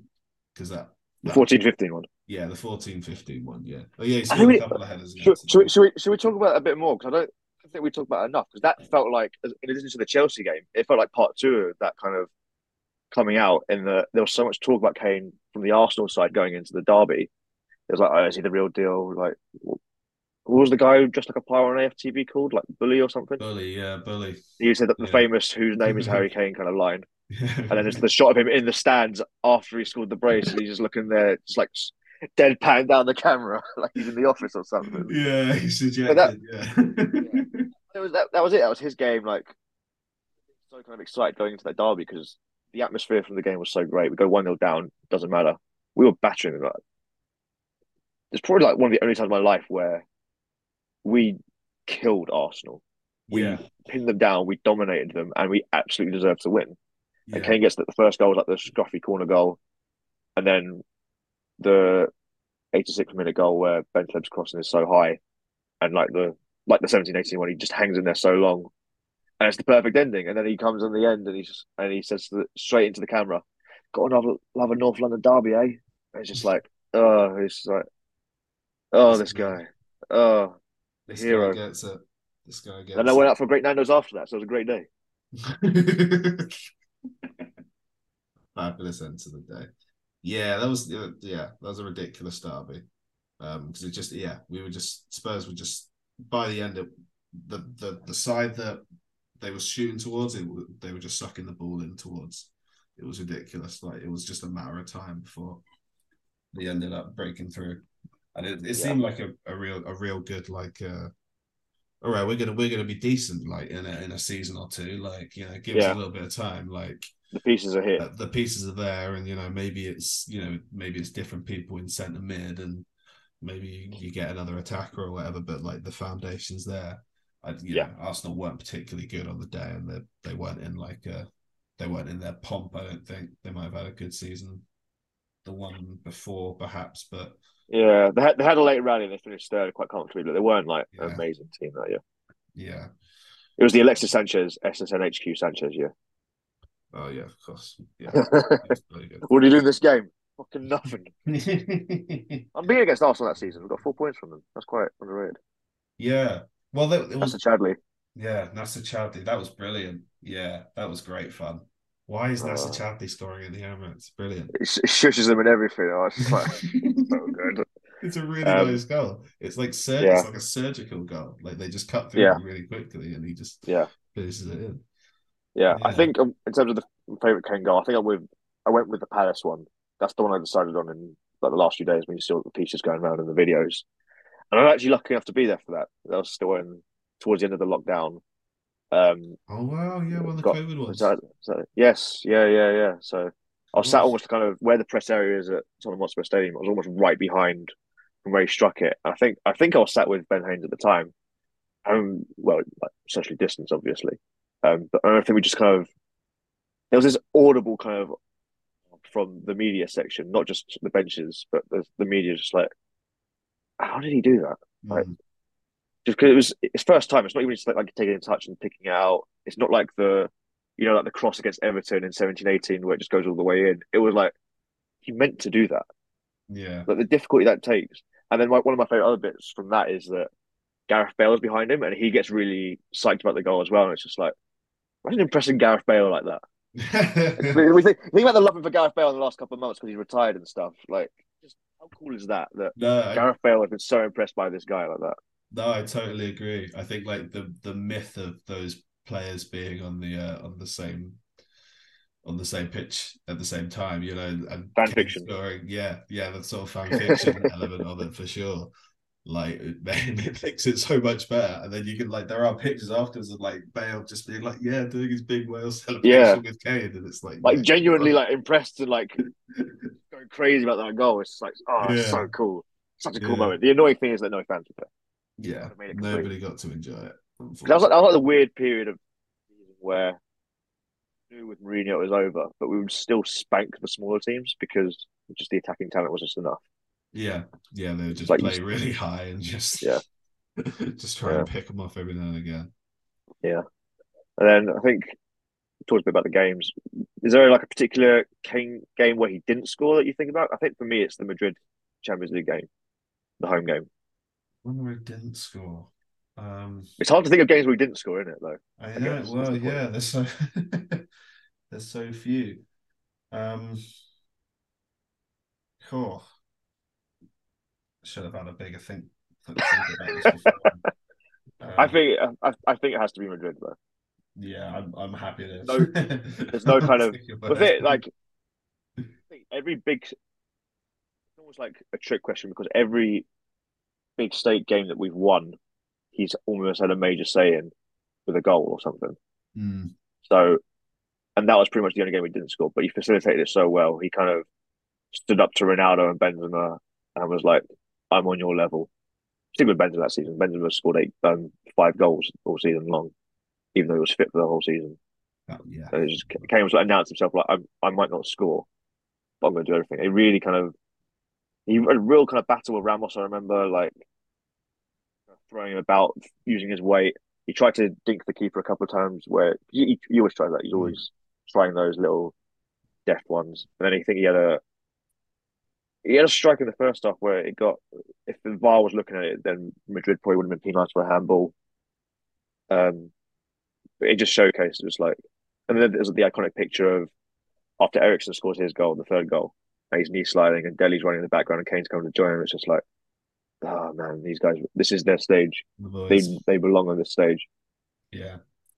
because that 14-15 one. Yeah, the 14-15 one. Yeah. Oh yeah, he scored a couple of headers. Should we talk about it a bit more? Because I think we talked about it enough, because that felt in addition to the Chelsea game, it felt part 2 of that kind of coming out, in that there was so much talk about Kane from the Arsenal side going into the derby. It was is he the real deal? What was the guy who dressed like a pirate on AFTV called? Bully or something? Bully, yeah, Bully. He said that the famous whose name is Harry Kane kind of line. And then there's the shot of him in the stands after he scored the brace, and he's just looking there, just deadpan down the camera, he's in the office or something. Yeah, he suggested That was it. That was his game. So kind of excited going into that derby, because the atmosphere from the game was so great. We go 1-0 down, doesn't matter. We were battering them. It's probably one of the only times in my life where we killed Arsenal. We pinned them down, we dominated them, and we absolutely deserved to win. Yeah. And Kane gets the first goal, the scruffy corner goal, and then the 86th minute goal where Ben Clebb's crossing is so high, and the 17-18 one, he just hangs in there so long, and it's the perfect ending. And then he comes on the end, and he says straight into the camera, "Got another North London derby, eh?" And it's just like, Oh, this guy. Oh, this hero. Guy gets it. This guy gets it. And I went out for a great Nando's after that, so it was a great day. Fabulous end to the day. Yeah, that was a ridiculous derby. Because it just, Spurs were just, by the end of the side that they were shooting towards, they were just sucking the ball in towards. It was ridiculous. Like, it was just a matter of time before they ended up breaking through. And it seemed like a real good, like, all right, we're gonna be decent, like, in a season or two, like, you know, give us a little bit of time, like. The pieces are here. The pieces are there, and, you know, maybe it's different people in centre mid, and maybe you get another attacker or whatever. But, like, the foundation's there. You know, Arsenal weren't particularly good on the day, and they weren't in they weren't in their pomp. I don't think they might have had a good season, the one before perhaps, but yeah, they had a late rally and they finished third quite comfortably, but they weren't an amazing team that year. Yeah, it was the Alexis Sanchez SSNHQ Sanchez year. Oh, yeah, of course. Yeah, really good. What do you do in this game? Fucking nothing. I'm being against Arsenal that season. We've got 4 points from them. That's quite underrated. Yeah. Well, it was Nacer Chadli. Yeah, Nacer Chadli. That was brilliant. Yeah, that was great fun. Why is Nacer Chadli scoring in the Emirates? Brilliant. It shushes them and everything. Oh, it's like, so good. It's a really nice goal. It's like it's like a surgical goal. Like, they just cut through him really quickly, and he just finishes it in. Yeah, I think in terms of the favourite Kane goal, I think I went with the Palace one. That's the one I decided on in the last few days when you saw the pieces going around in the videos. And I'm actually lucky enough to be there for that. That was still towards the end of the lockdown. Oh, wow, yeah, well, the COVID was. Yes. So I was sat almost kind of where the press area is at Tottenham Hotspur Stadium. I was almost right behind from where he struck it. And I think I was sat with Ben Haynes at the time. Socially distanced, obviously. But I think we just kind of, there was this audible kind of from the media section, not just the benches, but the media just like, how did he do that? Like, just because it was his first time, it's not even just like taking in touch and picking it out. It's not like the cross against Everton in 17-18 where it just goes all the way in. It was like, he meant to do that. Yeah. Like, the difficulty that takes. And then one of my favourite other bits from that is that Gareth Bale's behind him and he gets really psyched about the goal as well. And it's just like, imagine impressing Gareth Bale like that. we think about the love for Gareth Bale in the last couple of months because he's retired and stuff. Like, just how cool is that? Gareth Bale has been so impressed by this guy like that. No, I totally agree. I think like the myth of those players being on the same pitch at the same time, you know, and fan fiction, scoring, that sort of fan fiction element of it for sure. Like, it makes it so much better, and then you can there are pictures afterwards of like Bale just being like, doing his big Wales celebration with Kane, and it's like genuinely like impressed and like going crazy about that goal. It's like, it's so cool, such a cool moment. The annoying thing is that no fans were there. Yeah, nobody got to enjoy it. That was the weird period of where with Mourinho it was over, but we would still spank the smaller teams because just the attacking talent was just enough. Yeah, they would just play really high and just just try and pick them off every now and again. Yeah. And then I think we talked a bit about the games. Is there like a particular Kane game where he didn't score that you think about? I think for me it's the Madrid Champions League game, the home game. One where he didn't score. It's hard to think of games where he didn't score, isn't it, though? I know, there's so there's so few. Cool. Should have had a bigger thing. I think it has to be Madrid though. Yeah, I'm happy that there's no kind of with it. Like, I think every big, it's almost like a trick question because every big state game that we've won, he's almost had a major say in with a goal or something. So, and that was pretty much the only game we didn't score, but he facilitated it so well. He kind of stood up to Ronaldo and Benzema and was like, I'm on your level. Particularly with Benzema that season. Benzema scored 5 goals all season long, even though he was fit for the whole season. Oh, yeah. So he just came and announced himself like, I might not score, but I'm going to do everything. It really kind of, he had a real kind of battle with Ramos. I remember like throwing him about, using his weight. He tried to dink the keeper a couple of times. Where he always tries that. He's always trying those little deft ones. And then I think he had a He had a strike in the first half where it got, if the VAR was looking at it, then Madrid probably wouldn't have been penalised for a handball. But it just showcased, it was like, and then there's the iconic picture of after Eriksen scores his goal, the third goal, and he's knee sliding and Dele's running in the background and Kane's coming to join him. It's just like, oh man, these guys, this is their stage. They belong on this stage. Yeah,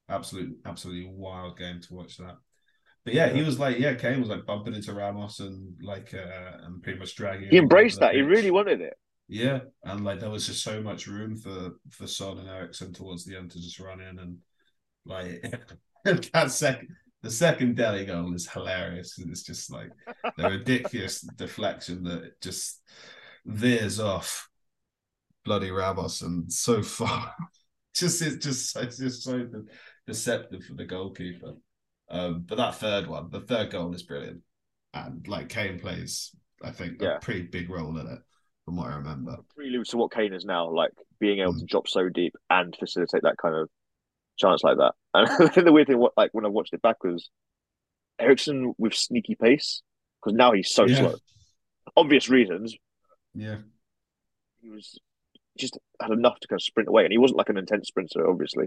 absolutely wild game to watch that. But yeah, he was like, Kane was like bumping into Ramos and like, and pretty much dragging. He embraced that. He really wanted it. Yeah, and like there was just so much room for Son and Eriksen towards the end to just run in and like that the second Dele goal is hilarious. It's just like the ridiculous deflection that just veers off bloody Ramos and so far. It's just so deceptive for the goalkeeper. But that third one, the third goal is brilliant. And like Kane plays, I think, a pretty big role in it, from what I remember. Prelude to what Kane is now, like being able to drop so deep and facilitate that kind of chance like that. And I think the weird thing, like when I watched it back, was Eriksen with sneaky pace, because now he's so slow. Obvious reasons. Yeah. He was just had enough to kind of sprint away. And he wasn't like an intense sprinter, obviously.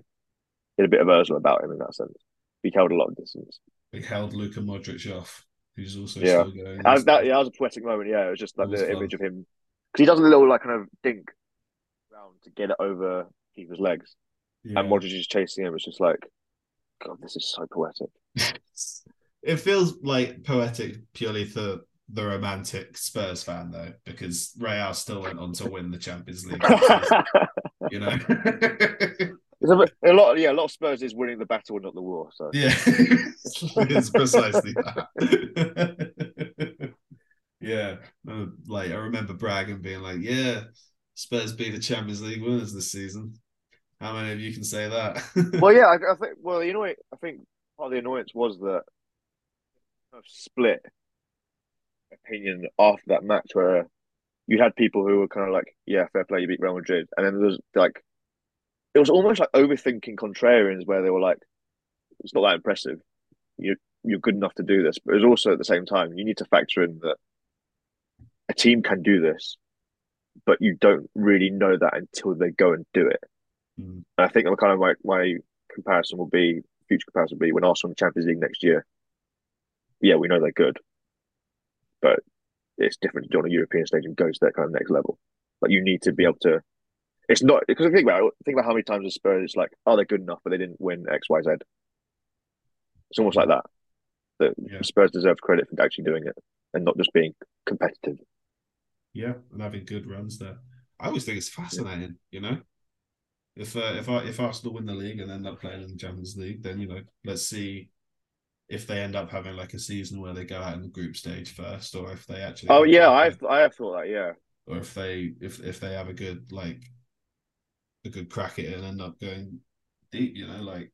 He had a bit of Özil about him in that sense. He held a lot of distance. He held Luka Modric off, who's also still going. That was a poetic moment, It was just like the image of him. Because he does a little like kind of dink round to get it over keeper's legs. Yeah. And Modric is chasing him. It's just like, God, this is so poetic. It feels like poetic purely for the romantic Spurs fan, though, because Real still went on to win the Champions League. You know? A lot of Spurs is winning the battle, not the war. So yeah, it's precisely that. Yeah, like I remember bragging, being like, "Yeah, Spurs beat the Champions League winners this season." How many of you can say that? Well, yeah, I think. Well, you know, I think part of the annoyance was that kind of split opinion after that match, where you had people who were kind of like, "Yeah, fair play, you beat Real Madrid," and then there's like. It was almost like overthinking contrarians where they were like, it's not that impressive. You're good enough to do this. But it was also at the same time, you need to factor in that a team can do this, but you don't really know that until they go and do it. Mm. And I think kind of my future comparison will be when Arsenal in the Champions League next year. Yeah, we know they're good, but it's different to join a European stage and go to that kind of next level. Like you need to be able to. It's not because I think about how many times the Spurs it's like, oh, they're good enough, but they didn't win X, Y, Z. It's almost like that. The Spurs deserve credit for actually doing it and not just being competitive. Yeah, and having good runs there. I always think it's fascinating, you know. If Arsenal win the league and end up playing in the Champions League, then you know, let's see if they end up having like a season where they go out in the group stage first, or if they actually. Oh yeah, I have thought that. Yeah. Or if they have a good like. A good crack at it and end up going deep, you know, like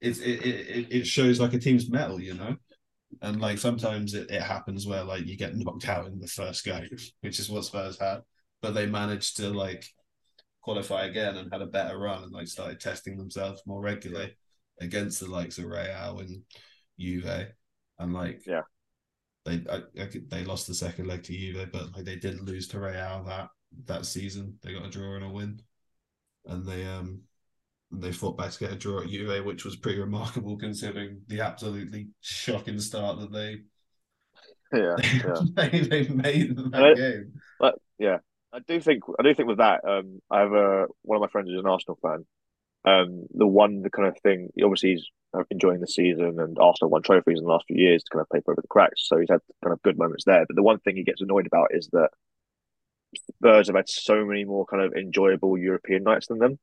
it shows like a team's mettle, you know, and like sometimes it happens where like you get knocked out in the first go, which is what Spurs had, but they managed to like qualify again and had a better run and like started testing themselves more regularly against the likes of Real and Juve, and like they lost the second leg to Juve, but like they didn't lose to Real that season. They got a draw and a win. And they fought back to get a draw at Juve, which was pretty remarkable considering the absolutely shocking start that they made in that game. I do think with that, I have one of my friends is an Arsenal fan. The kind of thing, obviously he's enjoying the season and Arsenal won trophies in the last few years to kind of paper over the cracks, so he's had kind of good moments there. But the one thing he gets annoyed about is that Spurs have had so many more kind of enjoyable European nights than them.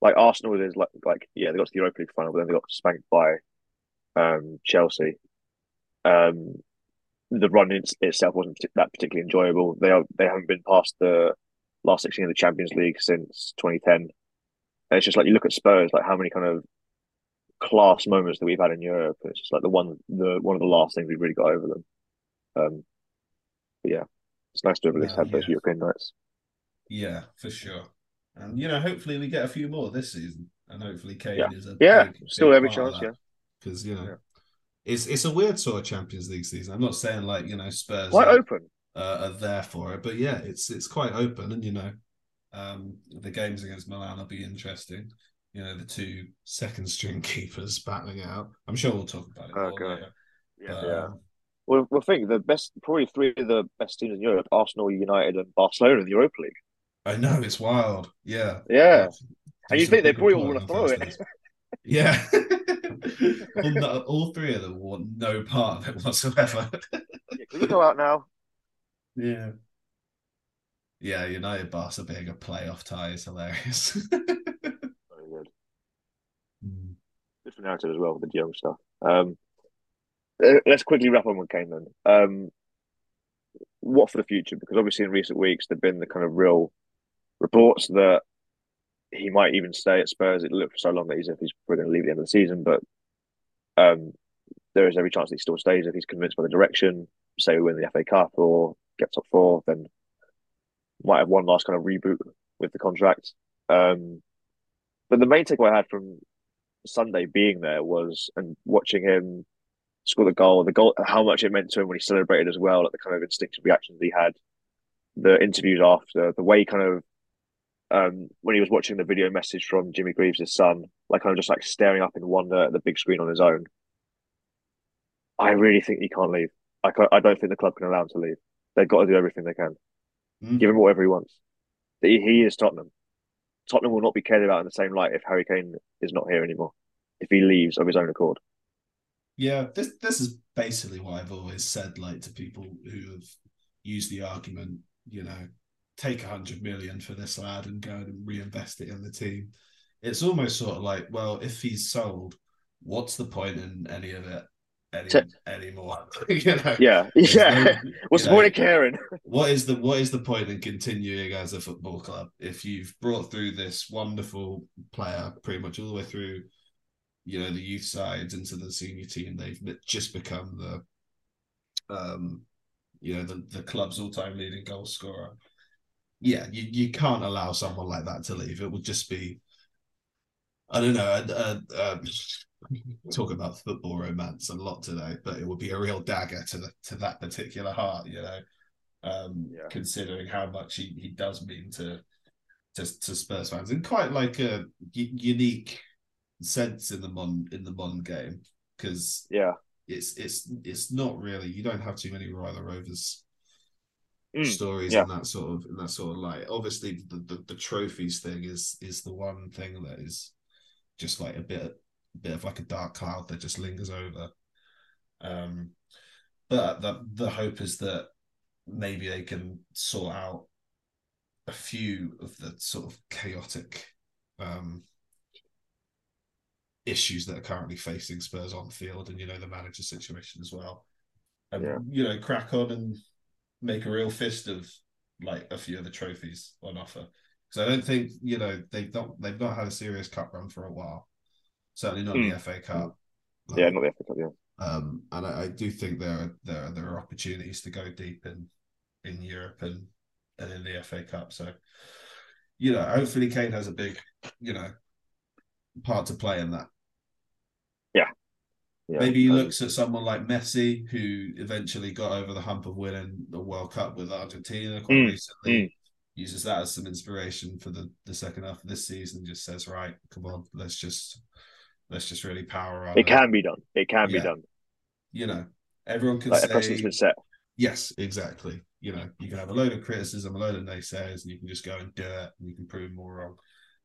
Like Arsenal is like they got to the Europa League final, but then they got spanked by Chelsea. The run in itself wasn't that particularly enjoyable. They haven't been past the last 16 of the Champions League since 2010. And it's just like you look at Spurs, like how many kind of class moments that we've had in Europe. It's just like one of the last things we really got over them. But yeah. It's nice to at least have those European nights. Yeah, for sure. And, you know, hopefully we get a few more this season. And hopefully Kane is a still every chance, Because, you know, it's a weird sort of Champions League season. I'm not saying, like, you know, Spurs... Quite open. are there for it. But yeah, it's quite open, and you know, the games against Milan will be interesting. You know, the two second string keepers battling it out. I'm sure we'll talk about it. Okay. Yeah. But, yeah. Well, think the best, probably three of the best teams in Europe: Arsenal, United, and Barcelona in the Europa League. I know, it's wild. Yeah. Yeah. And you think they probably all want to throw it? Yeah. All three of them want no part of it whatsoever. Yeah, can we go out now? Yeah. Yeah, United Barca being a playoff tie is hilarious. Very good. Good for narrative as well with the De Jong stuff. Let's quickly wrap on with Kane then. What for the future? Because obviously in recent weeks there've been the kind of real reports that he might even stay at Spurs. It looked for so long that he's probably going to leave at the end of the season, but there is every chance that he still stays if he's convinced by the direction. Say we win the FA Cup or get top four, then might have one last kind of reboot with the contract. But the main takeaway I had from Sunday being there was and watching him score the goal, how much it meant to him when he celebrated as well, like the kind of instinctive reactions he had, the interviews after, the way he kind of, when he was watching the video message from Jimmy Greaves, his son, like kind of just like staring up in wonder at the big screen on his own. I really think he can't leave. I don't think the club can allow him to leave. They've got to do everything they can. Give him whatever he wants. He is Tottenham. Tottenham will not be cared about in the same light if Harry Kane is not here anymore, if he leaves of his own accord. Yeah, this is basically what I've always said, like, to people who have used the argument, you know, take 100 million for this lad and go and reinvest it in the team. It's almost sort of like, well, if he's sold, what's the point in any of it anymore? You know? Yeah, yeah. No, what's the point of caring? What is the point in continuing as a football club if you've brought through this wonderful player pretty much all the way through, you know, the youth sides into the senior team? They've just become the, you know, the club's all-time leading goal scorer. Yeah, you can't allow someone like that to leave. It would just be, I don't know, talk about football romance a lot today, but it would be a real dagger to that particular heart, you know, considering how much he does mean to Spurs fans in quite like a unique sense in the Mon game, because it's not really, you don't have too many Royal Rovers stories in that sort of light. Obviously the trophies thing is the one thing that is just like a bit of like a dark cloud that just lingers over, but the hope is that maybe they can sort out a few of the sort of chaotic issues that are currently facing Spurs on the field, and, you know, the manager situation as well. And, you know, crack on and make a real fist of, like, a few of the trophies on offer. Because I don't think, you know, they've not had a serious cup run for a while. Certainly not the FA Cup. Yeah, not the FA Cup, yeah. And I do think there are opportunities to go deep in Europe and in the FA Cup. So, you know, hopefully Kane has a big, you know, part to play in that. Yeah. Maybe he looks at someone like Messi, who eventually got over the hump of winning the World Cup with Argentina quite recently, uses that as some inspiration for the second half of this season, just says, right, come on, let's just really power on. It can be done. It can be done. You know, everyone can say... The precedent's been set. Yes, exactly. You know, you can have a load of criticism, a load of naysayers, and you can just go and do it, and you can prove them all wrong.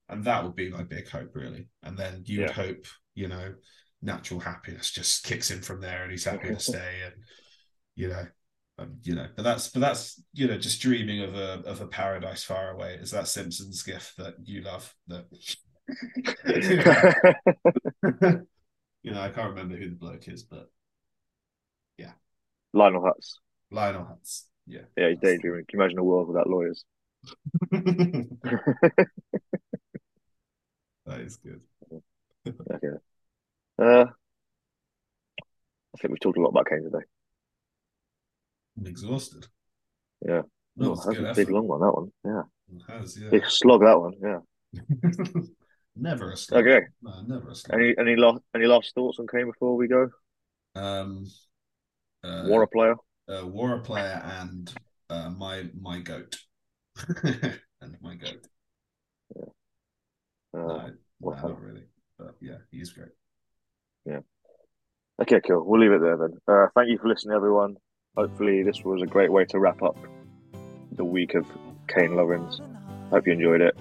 And that would be my big hope, really. And then you would hope, you know, natural happiness just kicks in from there, and he's happy to stay. And you know, but that's you know, just dreaming of a paradise far away. It's that Simpsons gif that you love. That you know, I can't remember who the bloke is, but yeah, Lionel Hutz. Yeah, he's daydreaming. Can you imagine a world without lawyers? That is good. Okay. I think we've talked a lot about Kane today. I'm exhausted. Yeah. No, that's a big long one, that one. Yeah. It has, yeah. Big slog, that one. Yeah. Never a slog. Okay. No, never a slog. Any last thoughts on Kane before we go? War a player. War a player and my goat. And my goat. Yeah. No, not really. But yeah, he's great. Yeah. Okay, cool. We'll leave it there then. Thank you for listening, everyone. Hopefully this was a great way to wrap up the week of Kane Lovins. Hope you enjoyed it.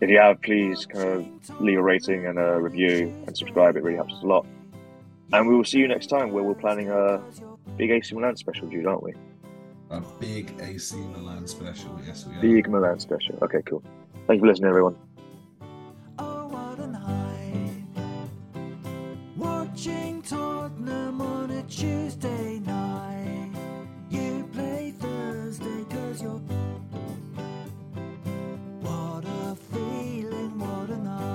If you have, please kind of leave a rating and a review and subscribe. It really helps us a lot. And we will see you next time, where we're planning a big AC Milan special, Jude, aren't we? A big AC Milan special, yes we are. Big Milan special. Okay, cool. Thank you for listening, everyone. Oh, what a night. Watching Tottenham on a Tuesday night. You play Thursday 'cause you're... What a feeling, what a night.